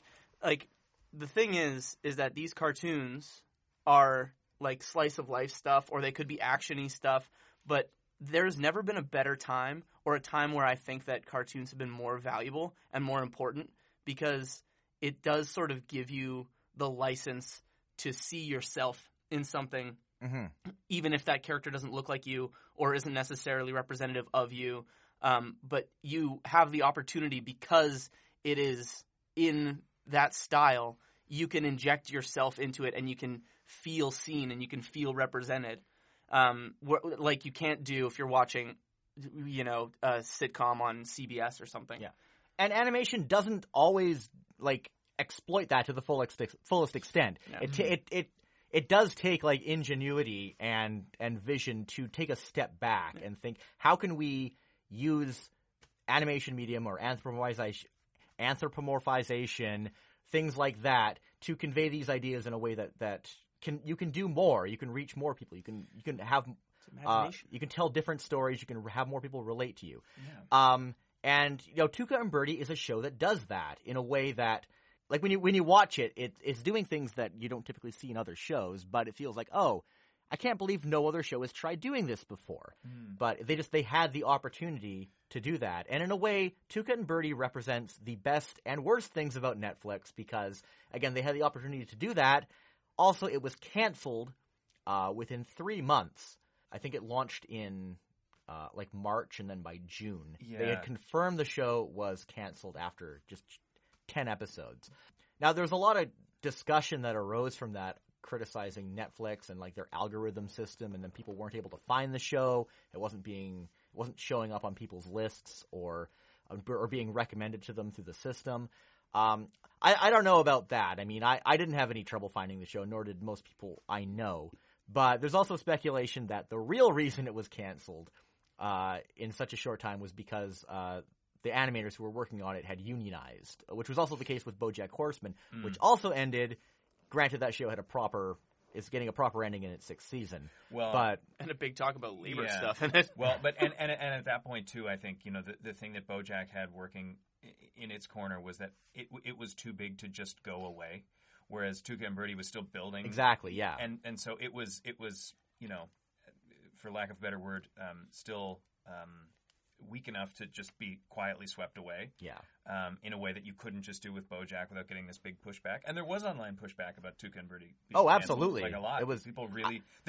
the thing is that these cartoons are like slice of life stuff, or they could be action-y stuff, but there's never been a better time or a time where I think that cartoons have been more valuable and more important, because it does sort of give you the license to see yourself in something, mm-hmm. even if that character doesn't look like you or isn't necessarily representative of you. But you have the opportunity, because it is in that style, you can inject yourself into it and you can feel seen and you can feel represented. Like you can't do if you're watching, you know, a sitcom on CBS or something. Yeah. And animation doesn't always, like, exploit that to the fullest extent. Yeah. It does take, like, ingenuity and vision to take a step back and think, how can we use animation medium or anthropomorphization, things like that, to convey these ideas in a way that you can do more. You can reach more people. You can have you can tell different stories. You can have more people relate to you. Yeah. And you know, Tuca and Birdie is a show that does that in a way that, like, when you watch it, it's doing things that you don't typically see in other shows. But it feels like, oh, I can't believe no other show has tried doing this before. Mm. But they had the opportunity to do that. And in a way, Tuca and Birdie represents the best and worst things about Netflix, because again, they had the opportunity to do that. Also, it was canceled within 3 months. I think it launched in like March, and then by June. Yeah. They had confirmed the show was canceled after just 10 episodes. Now, there's a lot of discussion that arose from that, criticizing Netflix and like their algorithm system, and then people weren't able to find the show. It wasn't showing up on people's lists or being recommended to them through the system. I don't know about that. I mean, I didn't have any trouble finding the show, nor did most people I know. But there's also speculation that the real reason it was canceled in such a short time was because the animators who were working on it had unionized, which was also the case with BoJack Horseman, which also ended. Granted, that show is getting a proper ending in its sixth season. Well, and a big talk about labor stuff in it. Well, but and at that point too, I think, you know, the thing that BoJack had working in its corner was that it was too big to just go away, whereas Tuca and Birdie was still building. Exactly, yeah. And so it was, you know, for lack of a better word, still weak enough to just be quietly swept away. Yeah. In a way that you couldn't just do with BoJack without getting this big pushback. And there was online pushback about Tuca and Birdie. Oh, absolutely. Like a lot. It was, the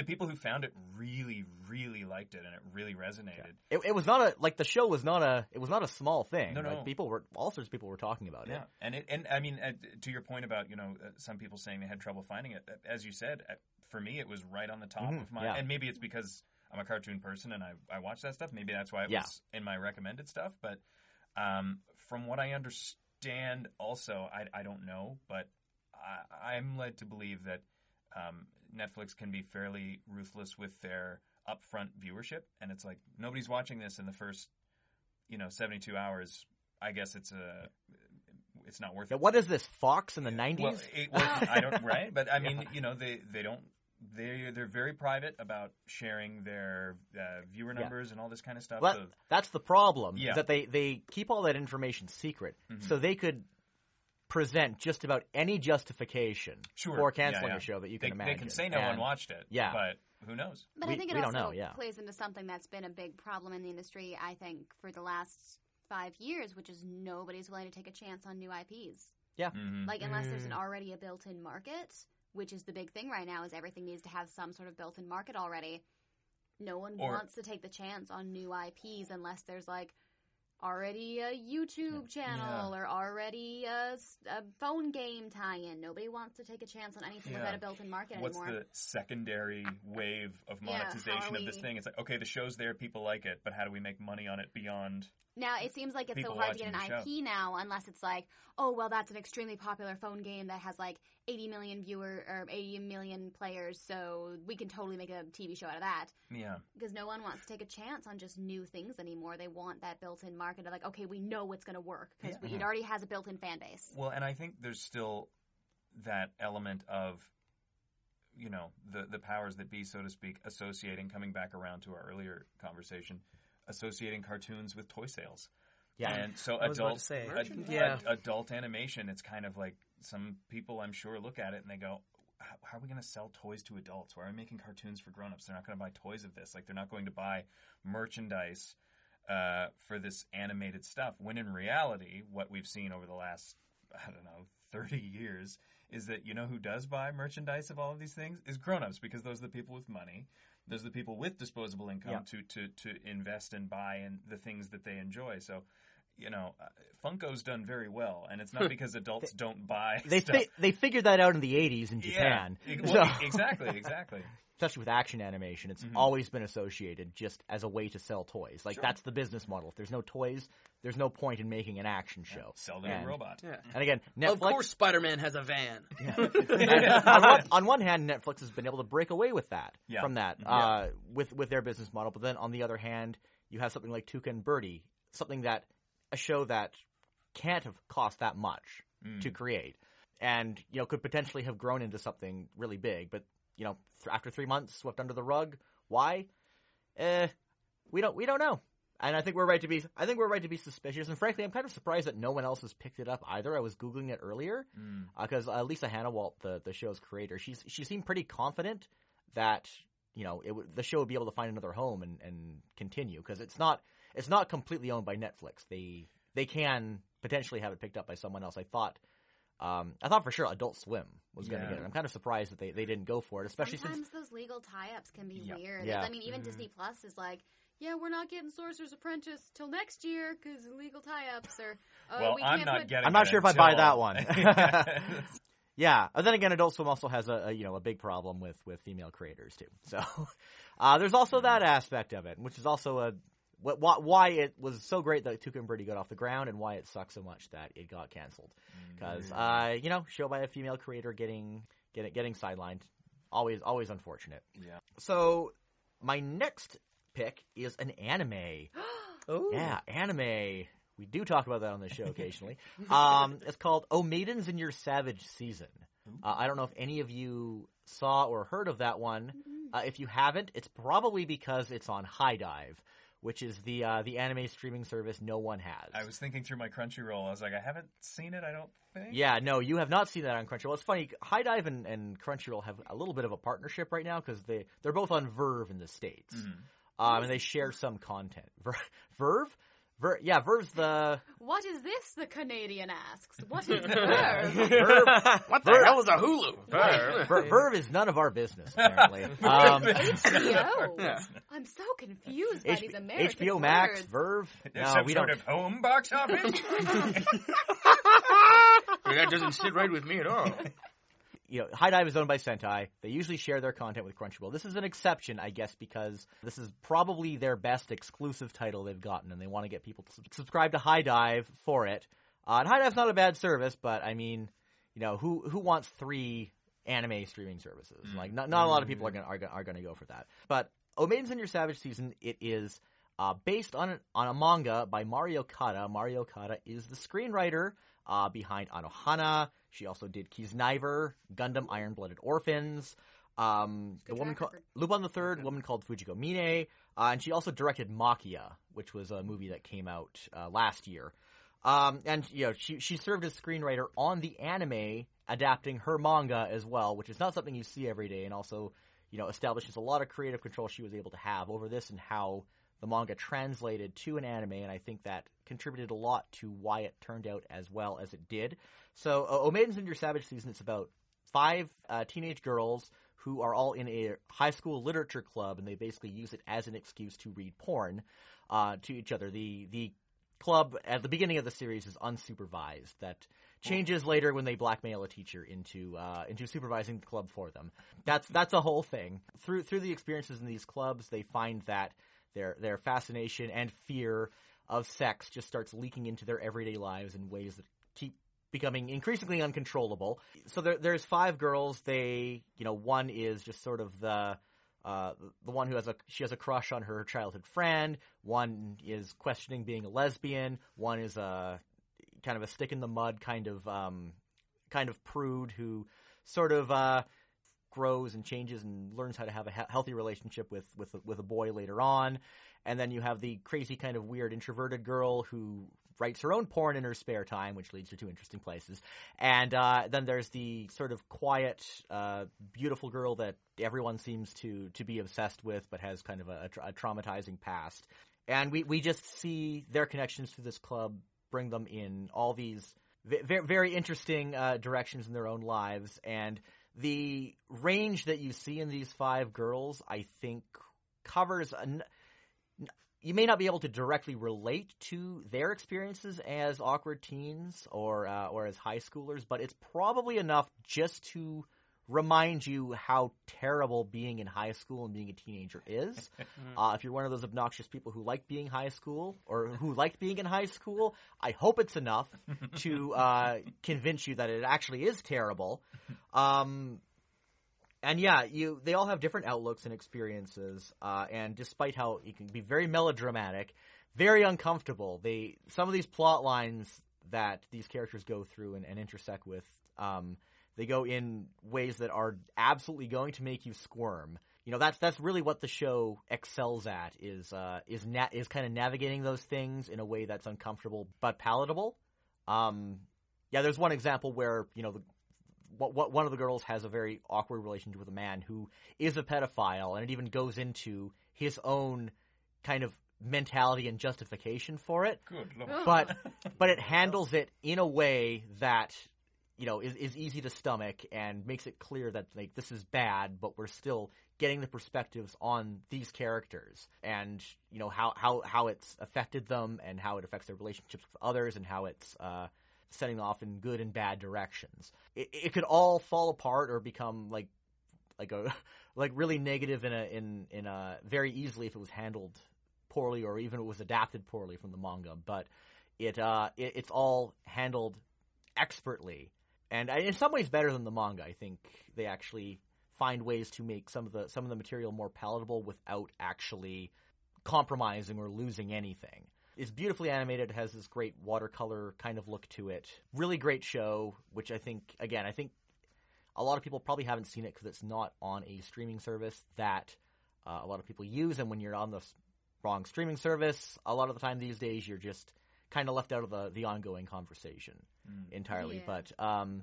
people who found it really, really liked it, and it really resonated. Yeah. It was not the show was not a small thing. No. Like, all sorts of people were talking about it. And I mean, to your point about, you know, some people saying they had trouble finding it, as you said, for me, it was right on the top of my, and maybe it's because I'm a cartoon person and I watch that stuff. Maybe that's why it was in my recommended stuff. But from what I understand also, I don't know, but I'm led to believe that Netflix can be fairly ruthless with their upfront viewership. And it's like, nobody's watching this in the first, you know, 72 hours. I guess it's not worth it. What is this, Fox in the 90s? Well, I don't, right? But I mean, you know, they don't. They're very private about sharing their viewer numbers and all this kind of stuff. Well, that's the problem, is that they keep all that information secret, so they could present just about any justification for canceling a show that you can imagine. They can say no one watched it, but who knows? But I think it also plays into something that's been a big problem in the industry, I think, for the last 5 years, which is nobody's willing to take a chance on new IPs. Yeah. Mm-hmm. Like, unless there's already a built-in market, which is the big thing right now, is everything needs to have some sort of built-in market already. No one wants to take the chance on new IPs unless there's, like, already a YouTube channel or already a phone game tie-in. Nobody wants to take a chance on anything without a built-in market anymore. What's the secondary wave of monetization of this thing? It's like, okay, the show's there, people like it, but how do we make money on it beyond... Now, it seems like it's so hard to get an IP now, unless it's like, oh, well, that's an extremely popular phone game that has, like, 80 million players, so we can totally make a TV show out of that. Yeah. Because no one wants to take a chance on just new things anymore. They want that built-in market. They're like, okay, we know what's going to work, because it already has a built-in fan base. Well, and I think there's still that element of, you know, the powers that be, so to speak, associating, coming back around to our earlier conversation, associating cartoons with toy sales. Yeah. And so adult animation, it's kind of like some people I'm sure look at it and they go, how are we going to sell toys to adults? Why are we making cartoons for grown-ups? They're not going to buy toys of this. Like, they're not going to buy merchandise for this animated stuff. When in reality, what we've seen over the last, 30 years is that, you know who does buy merchandise of all of these things? Is grown-ups, because those are the people with money. Those are the people with disposable income to invest and buy in the things that they enjoy. So, Funko's done very well, and it's not because adults don't buy stuff. They figured that out in the 80s in Japan. Yeah. Exactly. Especially with action animation, it's always been associated just as a way to sell toys. Like, that's the business model. If there's no toys, there's no point in making an action show. Sell them a robot. Yeah. And again, Netflix... Of course Spider-Man has a van. Yeah. On one hand, Netflix has been able to break away with that with their business model. But then on the other hand, you have something like Tuca and Birdie, a show that can't have cost that much to create and, could potentially have grown into something really big. But, after 3 months, swept under the rug. Why? We don't know. And I think we're right to be suspicious. And frankly, I'm kind of surprised that no one else has picked it up either. I was Googling it earlier because Lisa Hannawalt, the show's creator, she seemed pretty confident that, the show would be able to find another home and continue because it's not completely owned by Netflix. They can potentially have it picked up by someone else. I thought for sure Adult Swim was going to get it. I'm kind of surprised that they didn't go for it, especially sometimes those legal tie-ups can be weird. Yeah. I mean, even Disney Plus is like, we're not getting Sorcerer's Apprentice till next year because legal tie-ups are. I'm not sure if I buy that one. Yeah, and then again, Adult Swim also has a big problem with female creators too. So there's also that aspect of it, which is also why it was so great that Tuca and Birdie got off the ground and why it sucks so much that it got canceled. Because, show by a female creator getting sidelined. Always unfortunate. Yeah. So my next pick is an anime. Oh. Yeah, anime. We do talk about that on the show occasionally. It's called Oh Maidens in Your Savage Season. I don't know if any of you saw or heard of that one. If you haven't, it's probably because it's on High Dive, which is the anime streaming service no one has. I was thinking through my Crunchyroll. I was like, I haven't seen it, I don't think. Yeah, no, you have not seen that on Crunchyroll. It's funny. High Dive and Crunchyroll have a little bit of a partnership right now because they're both on Verve in the States. And they share some content. Verve? Yeah, Verve's the... What is this, the Canadian asks? What is Verve? What the hell is a Hulu? Verve is none of our business, apparently. HBO? Yeah. I'm so confused by these American HBO Max, words. Verve? There's some sort of home box office? That doesn't sit right with me at all. High Dive is owned by Sentai. They usually share their content with Crunchyroll. This is an exception, I guess, because this is probably their best exclusive title they've gotten, and they want to get people to subscribe to High Dive for it. And High Dive's not a bad service, but I mean, who wants three anime streaming services? Like, not a lot of people are going to go for that. But Oh Maidens in Your Savage Season, it is based on a manga by Mario Kada. Mario Kada is the screenwriter behind Anohana. She also did Kiznaiver, Gundam Iron-Blooded Orphans, Lupin the Third, woman called Fujiko Mine, and she also directed Makia, which was a movie that came out last year. She served as screenwriter on the anime, adapting her manga as well, which is not something you see every day, and also, establishes a lot of creative control she was able to have over this and how the manga translated to an anime, and I think that contributed a lot to why it turned out as well as it did. So, Oh Maidens in Your Savage Season, it's about five teenage girls who are all in a high school literature club, and they basically use it as an excuse to read porn to each other. The club at the beginning of the series is unsupervised. That changes later when they blackmail a teacher into supervising the club for them. That's a whole thing. Through the experiences in these clubs, they find that their fascination and fear of sex just starts leaking into their everyday lives in ways that keep becoming increasingly uncontrollable. So there's five girls. They, one is just sort of the one who has a crush on her childhood friend. One is questioning being a lesbian. One is a kind of a stick in the mud kind of prude who sort of grows and changes and learns how to have a healthy relationship with a boy later on. And then you have the crazy kind of weird introverted girl who writes her own porn in her spare time, which leads her to interesting places. And then there's the sort of quiet, beautiful girl that everyone seems to be obsessed with, but has kind of a traumatizing past. And we just see their connections to this club bring them in all these very interesting directions in their own lives. And the range that you see in these five girls, I think, covers you may not be able to directly relate to their experiences as awkward teens or as high schoolers, but it's probably enough just to remind you how terrible being in high school and being a teenager is. If you're one of those obnoxious people who like being high school or who liked being in high school, I hope it's enough to convince you that it actually is terrible. And yeah, they all have different outlooks and experiences, and despite how it can be very melodramatic, very uncomfortable, some of these plot lines that these characters go through and intersect with, they go in ways that are absolutely going to make you squirm. You know, that's really what the show excels at, is kind of navigating those things in a way that's uncomfortable but palatable. Yeah, there's one example where, you know, one of the girls has a very awkward relationship with a man who is a pedophile, and it even goes into his own kind of mentality and justification for it. Good Lord. But it handles it in a way that, you know, is easy to stomach and makes it clear that, like, this is bad, but we're still getting the perspectives on these characters and, you know, how it's affected them and how it affects their relationships with others and how it's setting off in good and bad directions. It could all fall apart or become like really negative in a very easily if it was handled poorly or even if it was adapted poorly from the manga. But it's all handled expertly and in some ways better than the manga. I think they actually find ways to make some of the material more palatable without actually compromising or losing anything. It's beautifully animated, has this great watercolor kind of look to it. Really great show, which I think a lot of people probably haven't seen it because it's not on a streaming service that a lot of people use. And when you're on the wrong streaming service, a lot of the time these days you're just kind of left out of the ongoing conversation entirely. Yeah. But I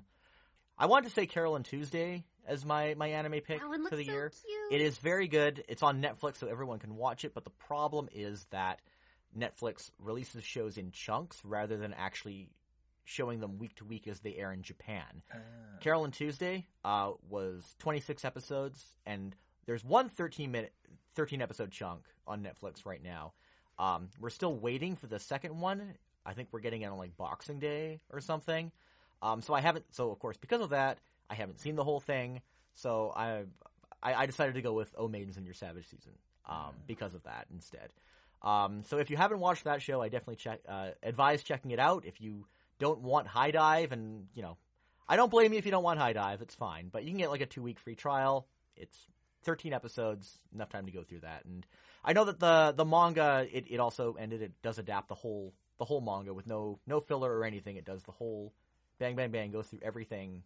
wanted to say Carol and Tuesday as my anime pick for the year. Cute. It is very good. It's on Netflix, so everyone can watch it. But the problem is that Netflix releases shows in chunks rather than actually showing them week to week as they air in Japan. Carol and Tuesday was 26 episodes, and there's one 13-episode chunk on Netflix right now. We're still waiting for the second one. I think we're getting it on like Boxing Day or something. So of course, because of that, I haven't seen the whole thing. So I decided to go with Oh Maidens in Your Savage Season because of that instead. So if you haven't watched that show, I definitely advise checking it out. If you don't want High Dive, and, you know, I don't blame you if you don't want High Dive. It's fine. But you can get like a 2-week free trial. It's 13 episodes, enough time to go through that. And I know that the manga, it also ended. It does adapt the whole manga with no filler or anything. It does the whole bang, bang, bang, goes through everything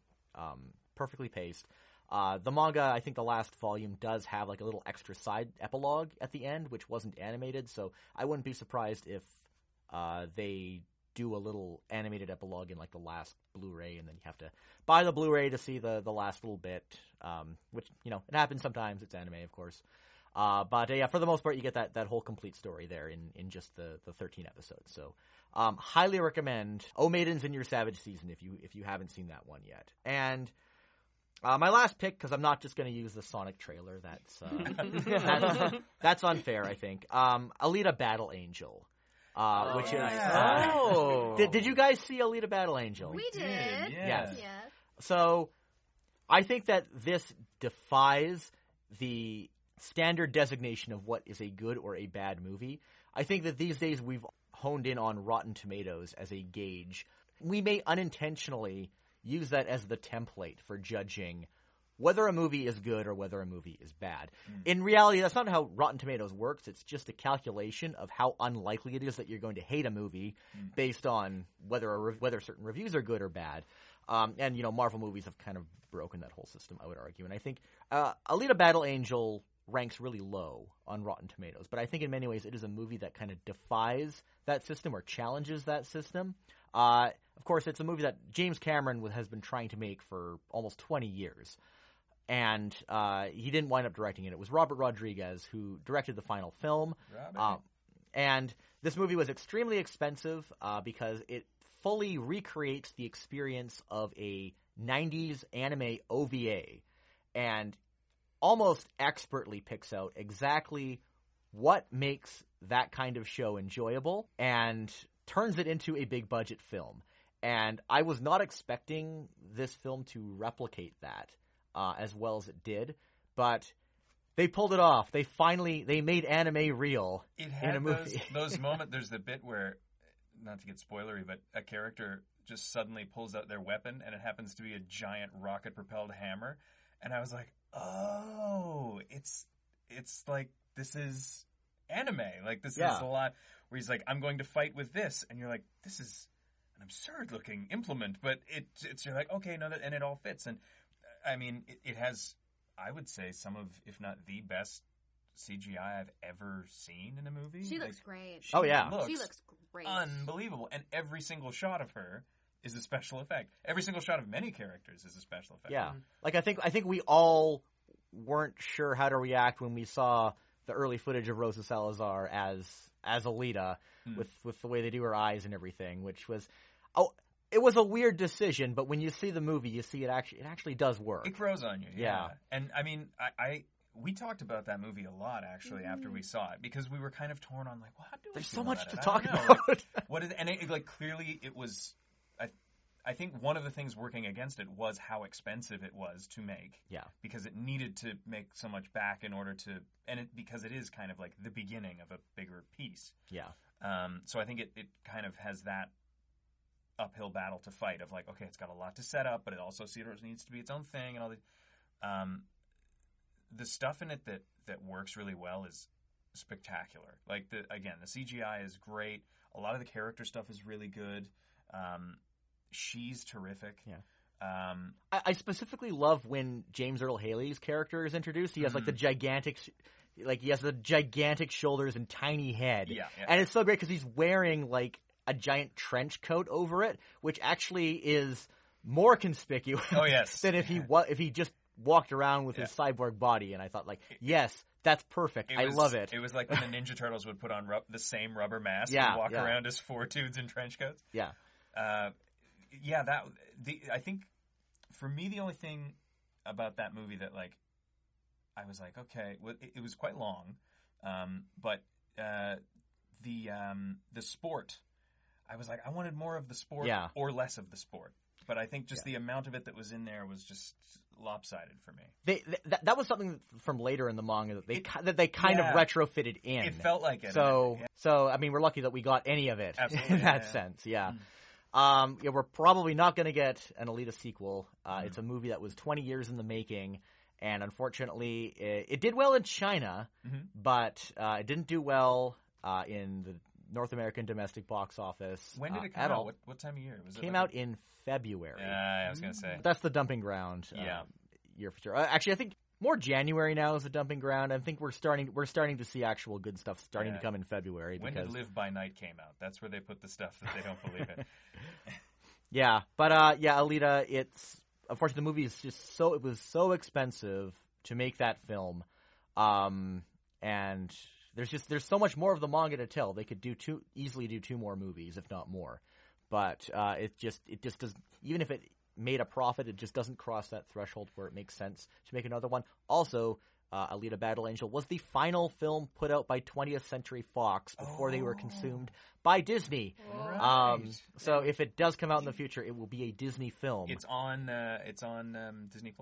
perfectly paced. The manga, I think the last volume does have like a little extra side epilogue at the end, which wasn't animated, so I wouldn't be surprised if they do a little animated epilogue in like the last Blu-ray, and then you have to buy the Blu-ray to see the last little bit, which, you know, it happens sometimes. It's anime, of course. But yeah, for the most part, you get that whole complete story there in just the 13 episodes. So highly recommend Oh Maidens in Your Savage Season if you haven't seen that one yet. And my last pick, because I'm not just going to use the Sonic trailer. That's unfair, I think. Alita: Battle Angel, which is. Oh, did you guys see Alita: Battle Angel? We did. Yes. So, I think that this defies the standard designation of what is a good or a bad movie. I think that these days we've honed in on Rotten Tomatoes as a gauge. We may unintentionally use that as the template for judging whether a movie is good or whether a movie is bad. In reality, that's not how Rotten Tomatoes works. It's just a calculation of how unlikely it is that you're going to hate a movie based on whether certain reviews are good or bad. And, you know, Marvel movies have kind of broken that whole system, I would argue. And I think Alita: Battle Angel ranks really low on Rotten Tomatoes. But I think in many ways it is a movie that kind of defies that system or challenges that system. Of course, it's a movie that James Cameron has been trying to make for almost 20 years. And he didn't wind up directing it. It was Robert Rodriguez who directed the final film. And this movie was extremely expensive because it fully recreates the experience of a 90s anime OVA and almost expertly picks out exactly what makes that kind of show enjoyable and turns it into a big budget film. And I was not expecting this film to replicate that as well as it did, but they pulled it off. They finally, they made anime real in a movie. Those moments, there's the bit where, not to get spoilery, but a character just suddenly pulls out their weapon and it happens to be a giant rocket propelled hammer. And I was like, oh, it's like, this is anime. Like this is a lot where he's like, I'm going to fight with this. And you're like, this is an absurd looking implement, but it's, you're like, okay, no, that, and it all fits. And I mean, it has, I would say, some of, if not the best CGI I've ever seen in a movie. She looks great. She looks great. Unbelievable. And every single shot of her is a special effect. Every single shot of many characters is a special effect. Yeah. Like, I think we all weren't sure how to react when we saw the early footage of Rosa Salazar as Alita with the way they do her eyes and everything, which was... It was a weird decision, but when you see the movie, you see it actually does work. It grows on you, yeah. And I mean, we talked about that movie a lot actually after we saw it because we were kind of torn on like, what do we There's so much to talk about. Like, what is, and it, like clearly it was. I think one of the things working against it was how expensive it was to make. Yeah. Because it needed to make so much back in order to, and it because it is kind of like the beginning of a bigger piece. Yeah. So I think it kind of has that uphill battle to fight of like, okay, it's got a lot to set up, but it also needs to be its own thing and all the the stuff in it that works really well is spectacular. Like the CGI is great. A lot of the character stuff is really good. She's terrific. Yeah. I specifically love when James Earl Haley's character is introduced. He has like the gigantic. Like he has the gigantic shoulders and tiny head. Yeah. And it's so great because he's wearing like a giant trench coat over it, which actually is more conspicuous than if he just walked around with his cyborg body. And I thought, like, yes, that's perfect. I love it. It was like when the Ninja Turtles would put on the same rubber mask and walk around as four dudes in trench coats. Yeah. I think for me the only thing about that movie that, like, I was like, okay, well, it was quite long, but the sport... I was like, I wanted more of the sport or less of the sport. But I think just the amount of it that was in there was just lopsided for me. That was something from later in the manga that they kind of retrofitted in. It felt like it. So I mean, we're lucky that we got any of it in that sense. Yeah. We're probably not going to get an Alita sequel. It's a movie that was 20 years in the making. And unfortunately, it did well in China, but it didn't do well in the North American domestic box office. When did it come out? What time of year? Came out in February. Yeah, I was going to say. But that's the dumping ground year for sure. Actually, I think more January now is the dumping ground. I think we're starting to see actual good stuff starting to come in February. When did Live by Night came out? That's where they put the stuff that they don't believe in. Alita, it's unfortunately the movie is just it was so expensive to make that film. And There's so much more of the manga to tell. They could easily do two more movies, if not more. But it just doesn't. Even if it made a profit, it just doesn't cross that threshold where it makes sense to make another one. Also, Alita: Battle Angel was the final film put out by 20th Century Fox before they were consumed by Disney. Right. So if it does come out in the future, it will be a Disney film. It's on. It's on Disney+.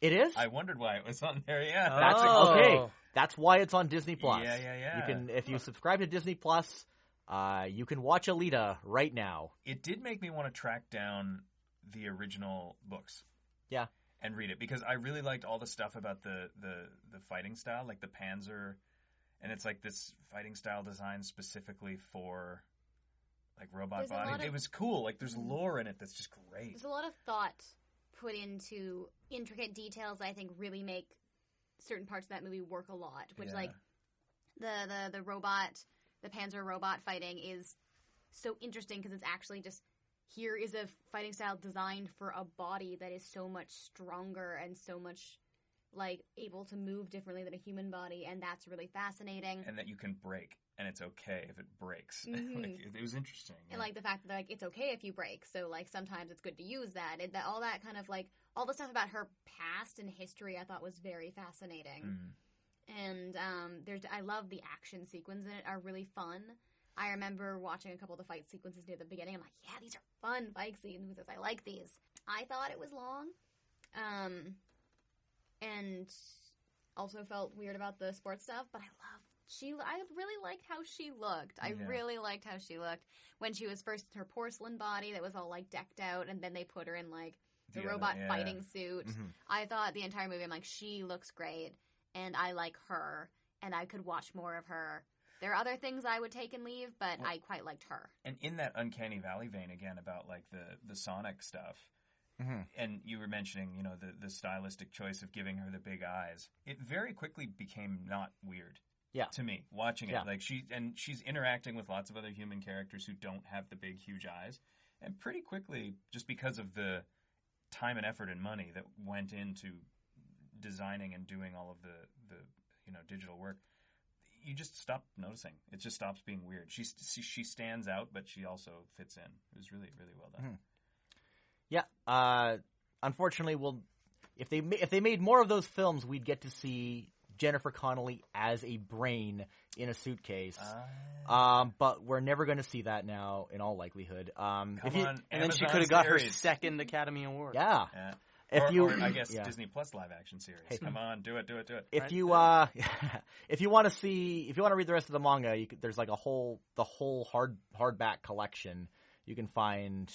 It is. I wondered why it was on there. Yeah. Okay. That's why it's on Disney+. Yeah. You can, if you subscribe to Disney+, you can watch Alita right now. It did make me want to track down the original books. Yeah. And read it, because I really liked all the stuff about the fighting style, like the Panzer. And it's like this fighting style designed specifically for, like, robot bodies. It was cool. Like, there's lore in it that's just great. There's a lot of thought put into intricate details that I think really make certain parts of that movie work a lot, which like the robot, the Panzer robot fighting is so interesting because it's actually just here is a fighting style designed for a body that is so much stronger and so much like able to move differently than a human body, and that's really fascinating. And that you can break, and it's okay if it breaks. Mm-hmm. Like, it was interesting. And like the fact that like it's okay if you break, so like sometimes it's good to use that. And that all that kind of like all the stuff about her past and history, I thought was very fascinating. Mm-hmm. And there's I love the action sequences in it are really fun. I remember watching a couple of the fight sequences near the beginning. I'm like, yeah, these are fun fight sequences. I like these. I thought it was long. And also felt weird about the sports stuff, but I really liked how she looked. When she was first her porcelain body that was all like decked out, and then they put her in like the robot fighting suit. Mm-hmm. I thought the entire movie, I'm like, she looks great, and I like her, and I could watch more of her. There are other things I would take and leave, but I quite liked her. And in that Uncanny Valley vein again about like the Sonic stuff. Mm-hmm. And you were mentioning, you know, the stylistic choice of giving her the big eyes. It very quickly became not weird to me watching it. Like she's interacting with lots of other human characters who don't have the big, huge eyes. And pretty quickly, just because of the time and effort and money that went into designing and doing all of the you know, digital work, you just stop noticing. It just stops being weird. She stands out, but she also fits in. It was really, really well done. Mm-hmm. Yeah, unfortunately, if they made more of those films, we'd get to see Jennifer Connelly as a brain in a suitcase. But we're never going to see that now, in all likelihood. And then she could have got her second Academy Award. Yeah. Disney Plus live action series. Hey, come on, do it. If you want to read the rest of the manga, there's like the whole hardback collection. You can find.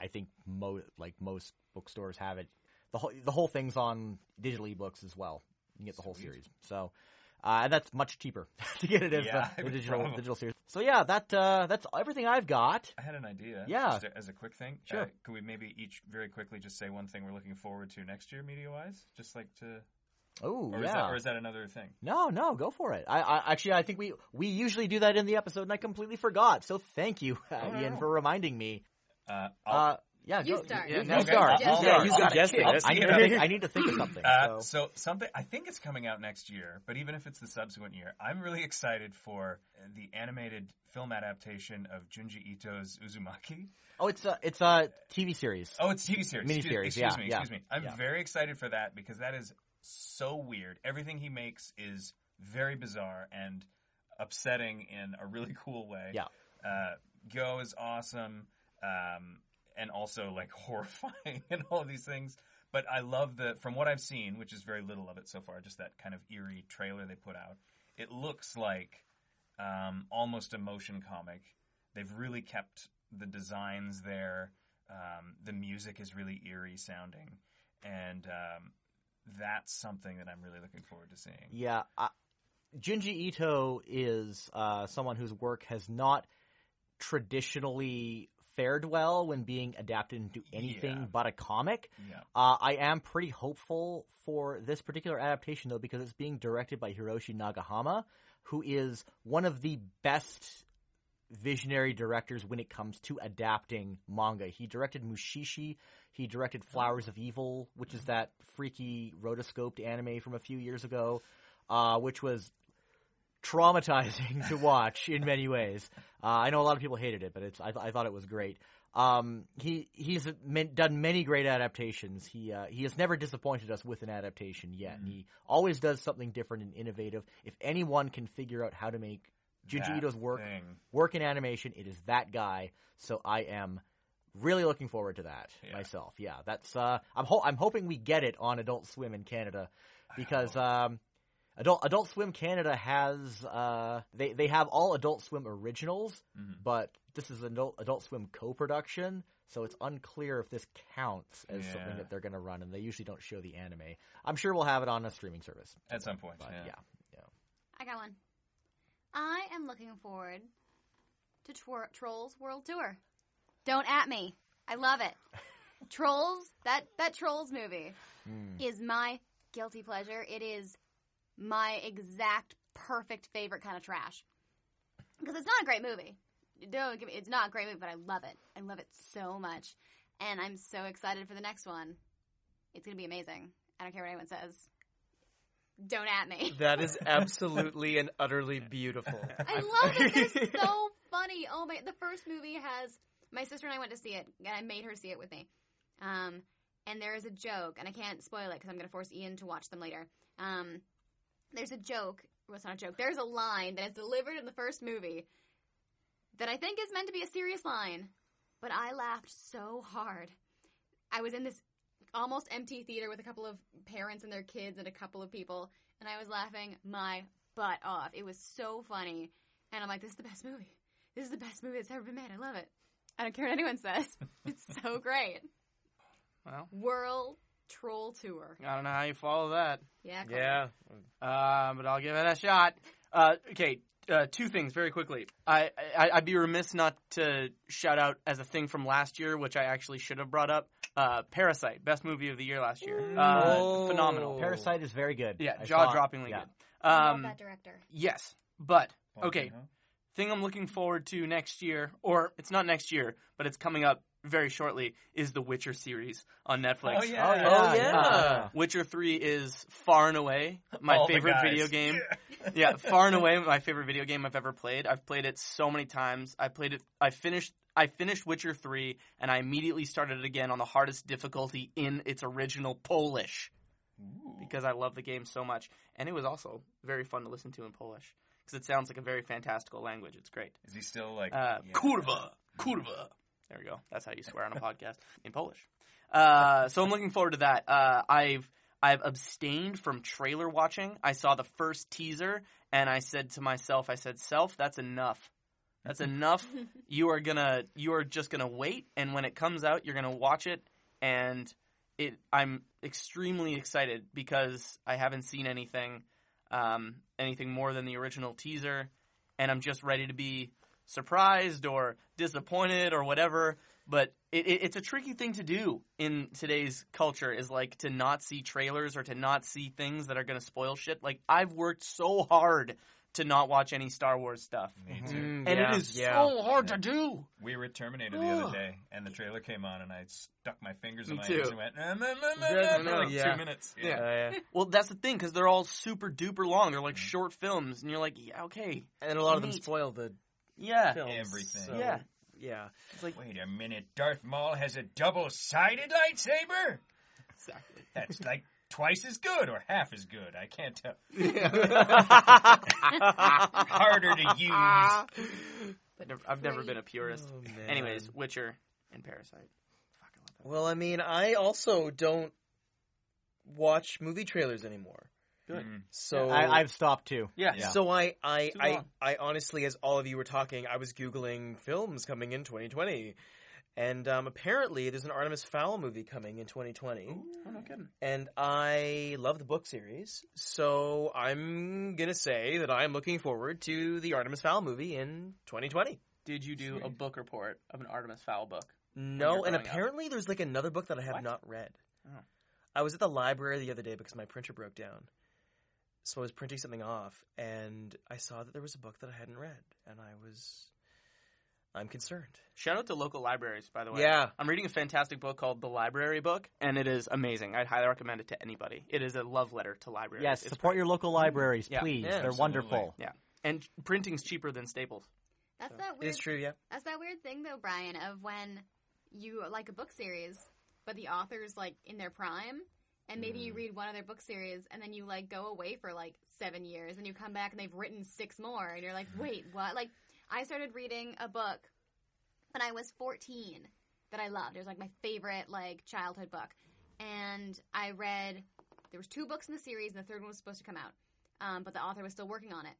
I think most bookstores have it. The whole thing's on digital ebooks as well. You can get the whole series. So, and that's much cheaper to get it as the digital series. So yeah, that's everything I've got. I had an idea. Yeah, just as a quick thing. Sure. Could we maybe each very quickly just say one thing we're looking forward to next year, media-wise? Just like to. Oh, yeah. Is that another thing? No, go for it. I think we usually do that in the episode, and I completely forgot. So thank you, Ian, for reminding me. You start. I need to think of something. So something, I think it's coming out next year, but even if it's the subsequent year, I'm really excited for the animated film adaptation of Junji Ito's Uzumaki. Oh, it's a TV series. Oh, it's TV series. Miniseries. Excuse me. I'm very excited for that because that is so weird. Everything he makes is very bizarre and upsetting in a really cool way. Yeah. Go is awesome. And also like horrifying and all of these things. But I love from what I've seen, which is very little of it so far, just that kind of eerie trailer they put out. It looks like almost a motion comic. They've really kept the designs there. The music is really eerie sounding. And that's something that I'm really looking forward to seeing. Yeah. Junji Ito is someone whose work has not traditionally fared well when being adapted into anything but a comic. Yeah. I am pretty hopeful for this particular adaptation, though, because it's being directed by Hiroshi Nagahama, who is one of the best visionary directors when it comes to adapting manga. He directed Mushishi. He directed Flowers of Evil, which is that freaky rotoscoped anime from a few years ago, which was traumatizing to watch in many ways. I know a lot of people hated it, but I thought it was great. He's done many great adaptations. He has never disappointed us with an adaptation yet. Mm-hmm. He always does something different and innovative. If anyone can figure out how to make Junji Ito's work in animation, it is that guy. So I am really looking forward to that myself. Yeah, that's I'm hoping we get it on Adult Swim in Canada because. Adult Swim Canada has they have all Adult Swim originals, mm-hmm. but this is an Adult Swim co-production, so it's unclear if this counts as something that they're going to run, and they usually don't show the anime. I'm sure we'll have it on a streaming service at some point. But, yeah. I got one. I am looking forward to Trolls World Tour. Don't at me. I love it. Trolls, that Trolls movie is my guilty pleasure. It is my exact perfect favorite kind of trash. Because it's not a great movie. Don't give me, it's not a great movie, but I love it. I love it so much. And I'm so excited for the next one. It's going to be amazing. I don't care what anyone says. Don't at me. That is absolutely and utterly beautiful. I love it. They're so funny. Oh my! The first movie has my sister and I went to see it, and I made her see it with me. And there is a joke, and I can't spoil it because I'm going to force Ian to watch them later. There's a joke. Well, it's not a joke. There's a line that is delivered in the first movie that I think is meant to be a serious line, but I laughed so hard. I was in this almost empty theater with a couple of parents and their kids and a couple of people, and I was laughing my butt off. It was so funny, and I'm like, this is the best movie. This is the best movie that's ever been made. I love it. I don't care what anyone says. It's so great. Well, World Troll Tour. I don't know how you follow that. Yeah. Yeah. But I'll give it a shot. Okay. Two things very quickly. I'd be remiss not to shout out as a thing from last year, which I actually should have brought up. Parasite, best movie of the year last year. Phenomenal. Parasite is very good. Yeah, jaw-droppingly good. I love that director. Yes, but okay. Thing I'm looking forward to next year, or it's not next year, but it's coming up very shortly, is the Witcher series on Netflix. Oh yeah. Witcher 3 is far and away my favorite video game. Yeah, far and away my favorite video game I've ever played. I've played it so many times. I finished Witcher 3 and I immediately started it again on the hardest difficulty in its original Polish. Ooh. Because I love the game so much, and it was also very fun to listen to in Polish because it sounds like a very fantastical language. It's great. Is he still like kurwa? There we go. That's how you swear on a podcast in Polish. So I'm looking forward to that. I've abstained from trailer watching. I saw the first teaser and I said to myself, self, that's enough. That's enough. You are just gonna wait, and when it comes out, you're gonna watch it. And I'm extremely excited because I haven't seen anything more than the original teaser, and I'm just ready to be surprised or disappointed or whatever, but it's a tricky thing to do in today's culture, is like to not see trailers or to not see things that are going to spoil shit. Like, I've worked so hard to not watch any Star Wars stuff. Me too. It is so hard to do. We were at Terminator the other day, and the trailer came on, and I stuck my fingers in my ears and went, for like 2 minutes. Yeah. Well, that's the thing, because they're all super duper long. They're like short films, and you're like, yeah, okay. And a lot of them spoil the... Yeah. Films. Everything. So, yeah. It's like, wait a minute, Darth Maul has a double-sided lightsaber? Exactly. That's like twice as good or half as good. I can't tell. Harder to use. But I've never been a purist. Oh, anyways, Witcher and Parasite. Fucking love that. Well, I mean, I also don't watch movie trailers anymore. Good. So I've stopped too. Yeah. So I honestly, as all of you were talking, I was Googling films coming in 2020, and apparently there's an Artemis Fowl movie coming in 2020. Ooh, I'm not kidding. And I love the book series, so I'm gonna say that I'm looking forward to the Artemis Fowl movie in 2020. Did you do a book report of an Artemis Fowl book? No, and apparently there's like another book that I have not read. Oh. I was at the library the other day because my printer broke down. So I was printing something off, and I saw that there was a book that I hadn't read, and I'm concerned. Shout out to local libraries, by the way. Yeah. I'm reading a fantastic book called The Library Book, and it is amazing. I'd highly recommend it to anybody. It is a love letter to libraries. Yes, it's support your local libraries, please. Yeah, they're wonderful. Yeah. And printing's cheaper than Staples. It's true, yeah. That's that weird thing, though, Brian, of when you like a book series, but the author's like in their prime. And maybe you read one of their book series, and then you, like, go away for, like, 7 years, and you come back, and they've written 6 more, and you're like, wait, what? Like, I started reading a book when I was 14 that I loved. It was, like, my favorite, like, childhood book. And I read, there was 2 books in the series, and the third one was supposed to come out. But the author was still working on it.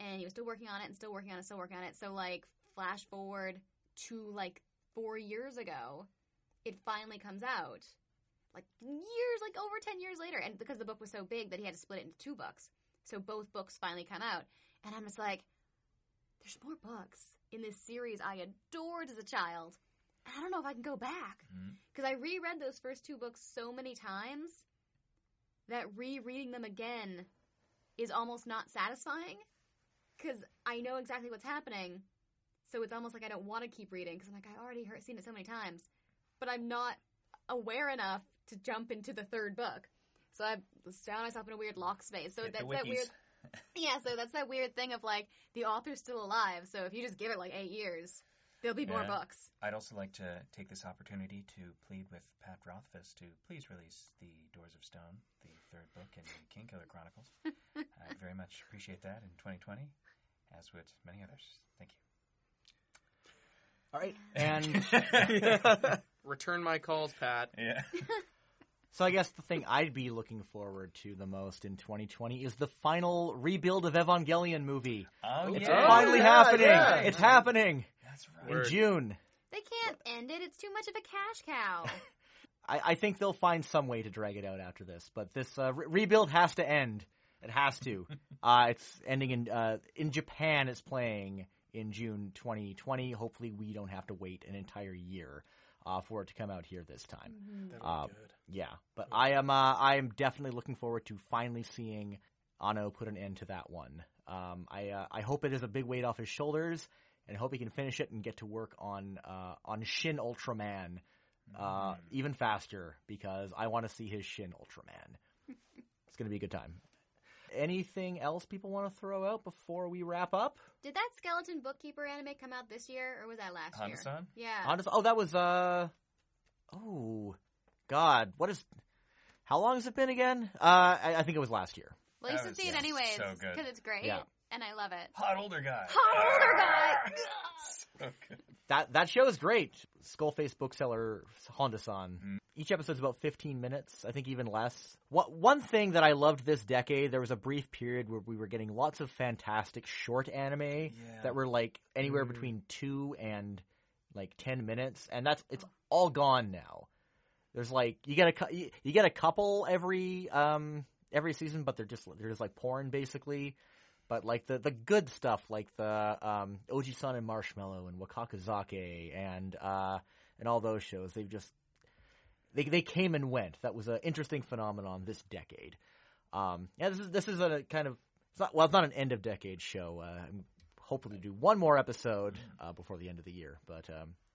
And he was still working on it, and still working on it, and still working on it. So, like, flash forward to, like, 4 years ago, it finally comes out. Like years, like over 10 years later. And because the book was so big that he had to split it into 2 books. So both books finally come out. And I'm just like, there's more books in this series I adored as a child. I don't know if I can go back. Because I reread those first 2 books so many times that rereading them again is almost not satisfying because I know exactly what's happening. So it's almost like I don't want to keep reading because I'm like, I already seen it so many times. But I'm not aware enough to jump into the third book. So I found myself in a weird lock space. So that's that weird... Yeah, so that's that weird thing of, like, the author's still alive, so if you just give it, like, 8 years, there'll be more books. I'd also like to take this opportunity to plead with Pat Rothfuss to please release The Doors of Stone, the third book in the King Killer Chronicles. I'd very much appreciate that in 2020, as would many others. Thank you. All right. And return my calls, Pat. Yeah. So I guess the thing I'd be looking forward to the most in 2020 is the final rebuild of Evangelion movie. Oh, it's finally happening. Yeah. It's happening. That's right. In June. They can't end it. It's too much of a cash cow. I think they'll find some way to drag it out after this. But this rebuild has to end. It has to. It's ending in Japan. It's playing in June 2020. Hopefully we don't have to wait an entire year for it to come out here this time. Mm-hmm. That'll be good. Yeah, but I am definitely looking forward to finally seeing Anno put an end to that one. I hope it is a big weight off his shoulders, and I hope he can finish it and get to work on Shin Ultraman even faster, because I want to see his Shin Ultraman. It's going to be a good time. Anything else people want to throw out before we wrap up? Did that Skeleton Bookkeeper anime come out this year, or was that last year? Hanasan? Yeah. Oh, that was oh. God, how long has it been again? I think it was last year. Well, you should see it anyways, because it's great, and I love it. Hot older guy! So good. That show is great. Skullface bookseller Honda-san. Mm. Each episode's about 15 minutes, I think even less. One thing that I loved this decade, there was a brief period where we were getting lots of fantastic short anime that were like anywhere between 2 and like 10 minutes, and it's all gone now. There's like you get a couple every season, but they're just like porn basically. But like the good stuff, like the Oji-san and Marshmallow and Wakakazake and all those shows, they came and went. That was an interesting phenomenon this decade. This is a kind of it's not an end of decade show. I'm hoping to do one more episode before the end of the year, but.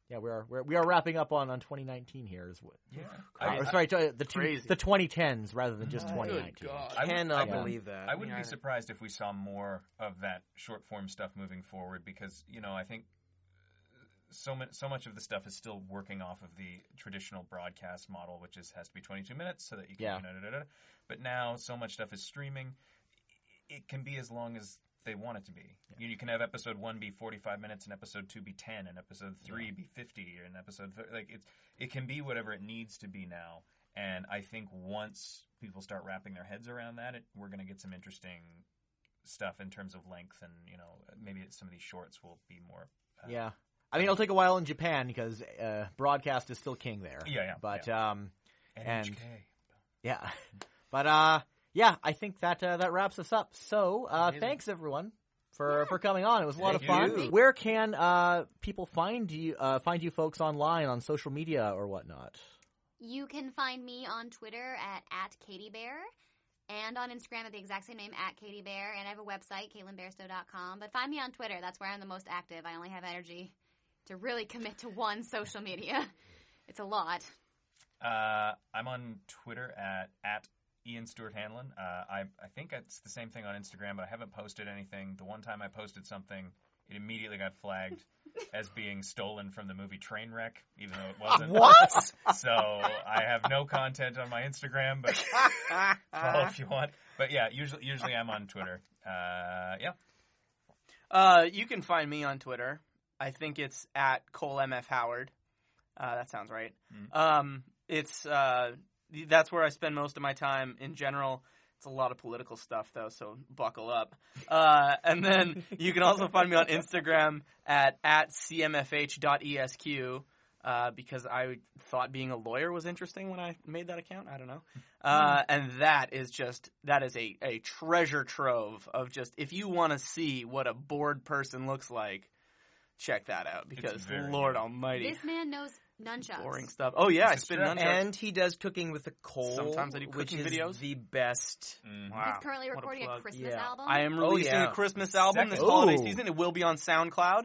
Yeah, we are wrapping up on 2019 here. Is what? Yeah. The 2010s rather than just 2019. God. I cannot believe that. I wouldn't be surprised if we saw more of that short form stuff moving forward because I think so much of the stuff is still working off of the traditional broadcast model, which has to be 22 minutes so that you can. Yeah. But now so much stuff is streaming; it can be as long as they want it to be. Yeah. You can have episode 1 be 45 minutes, and episode 2 be 10, and episode 3 be 50, and episode 3, like it can be whatever it needs to be now. And I think once people start wrapping their heads around that, we're going to get some interesting stuff in terms of length, and maybe some of these shorts will be more. Yeah, I mean it'll take a while in Japan because broadcast is still king there. Yeah. But NHK. Yeah, but yeah, I think that wraps us up. So thanks, everyone, for coming on. It was a lot of fun. Where can people find you folks online on social media or whatnot? You can find me on Twitter at @katiebear and on Instagram at the exact same name, @katiebear. And I have a website, CaitlinBairstow.com. But find me on Twitter. That's where I'm the most active. I only have energy to really commit to one social media. It's a lot. I'm on Twitter at Ian Stewart Hanlon. I think it's the same thing on Instagram, but I haven't posted anything. The one time I posted something, it immediately got flagged as being stolen from the movie Trainwreck, even though it wasn't. What? So I have no content on my Instagram, but follow if you want. But yeah, usually I'm on Twitter. You can find me on Twitter. I think it's at Cole MF Howard. That sounds right. Mm-hmm. That's where I spend most of my time in general. It's a lot of political stuff, though, so buckle up. And then you can also find me on Instagram at cmfh.esq because I thought being a lawyer was interesting when I made that account. I don't know. And that is a treasure trove of just – if you want to see what a bored person looks like, check that out because Lord almighty. This man knows – nunchucks. Boring stuff. Oh, yeah, I spin nunchucks. And he does cooking with a coal. Sometimes I do cooking videos. Which is the best. Mm. Wow. He's currently recording a Christmas album. I am releasing a Christmas album this holiday season. It will be on SoundCloud.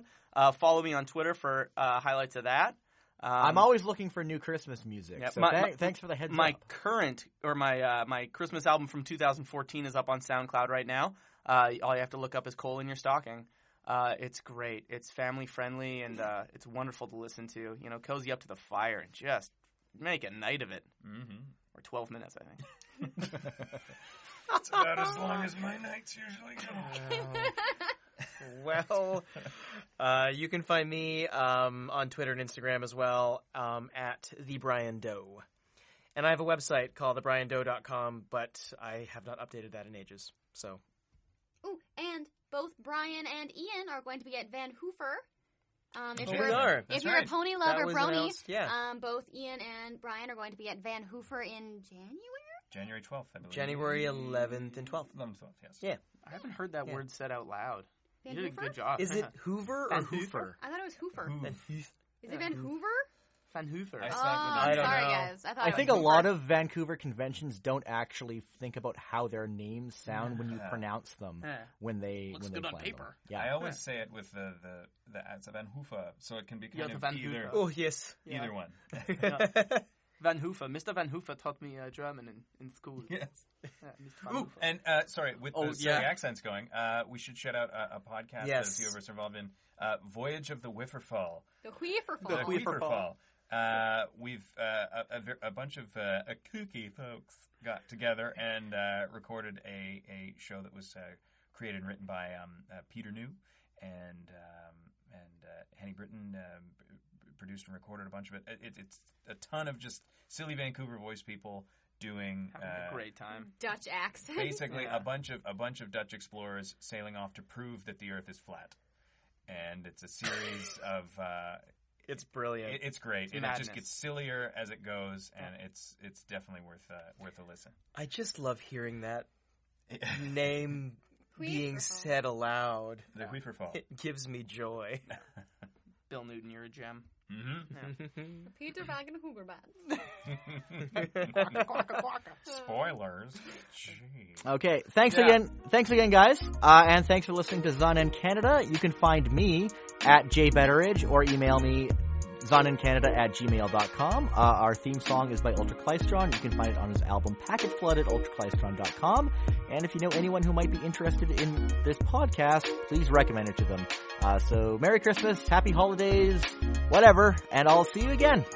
Follow me on Twitter for highlights of that. I'm always looking for new Christmas music. Yep. So thanks for the heads up. My Christmas album from 2014 is up on SoundCloud right now. All you have to look up is Coal in Your Stocking. It's great. It's family friendly and it's wonderful to listen to. You know, cozy up to the fire and just make a night of it. Mm-hmm. Or 12 minutes, I think. It's about as long as my nights usually go. Well, you can find me on Twitter and Instagram as well at The Brian Doe. And I have a website called thebriandoe.com, but I have not updated that in ages. So. Ooh, and both Brian and Ian are going to be at Van Hoover. If you're a pony lover brony, both Ian and Brian are going to be at Van Hoover in January? January 12th, I believe. January 11th and 12th. 11th, yes. Yeah. I haven't heard that word said out loud. Van you did Hoover? A good job. Is it Hoover or Hoofer? I thought it was Hoofer. Is it Van Hoover? Van Hoover. Oh, sorry, guys. I think a lot of Vancouver conventions don't actually think about how their names sound when you pronounce them when they looks when good they on paper. Yeah. I always say it with the ads of Van Hoover, so it can be kind of either. Oh yes, either one. Van Hoover. Mr. Van Hoover taught me German in school. Yes. Ooh, and sorry, with the accents going, we should shout out a podcast that a few of us are involved in. Voyage of the Whifferfall. The Whifferfall. The Whifferfall. We've a bunch of kooky folks got together and recorded a show that was created and written by Peter New and Henny Britton produced and recorded a bunch of it. It's a ton of just silly Vancouver voice people doing having a great time. Dutch accent. Basically, a bunch of Dutch explorers sailing off to prove that the Earth is flat, and it's a series of. It's brilliant. It's great. It's madness. It just gets sillier as it goes, and it's definitely worth a listen. I just love hearing that name being said aloud. The Whifferfall. It gives me joy. Bill Newton, you're a gem. Mm-hmm. Yeah. Peter Wagen Huberband. Spoilers. Jeez. Okay. Thanks again, guys. And thanks for listening to Zun End Canada. You can find me at jbetteridge or email me zunendcanada@gmail.com. Our theme song is by Ultra Klystron. You can find it on his album Package Flood at ultraklystron.com. And if you know anyone who might be interested in this podcast, please recommend it to them. So Merry Christmas, Happy Holidays, whatever, and I'll see you again.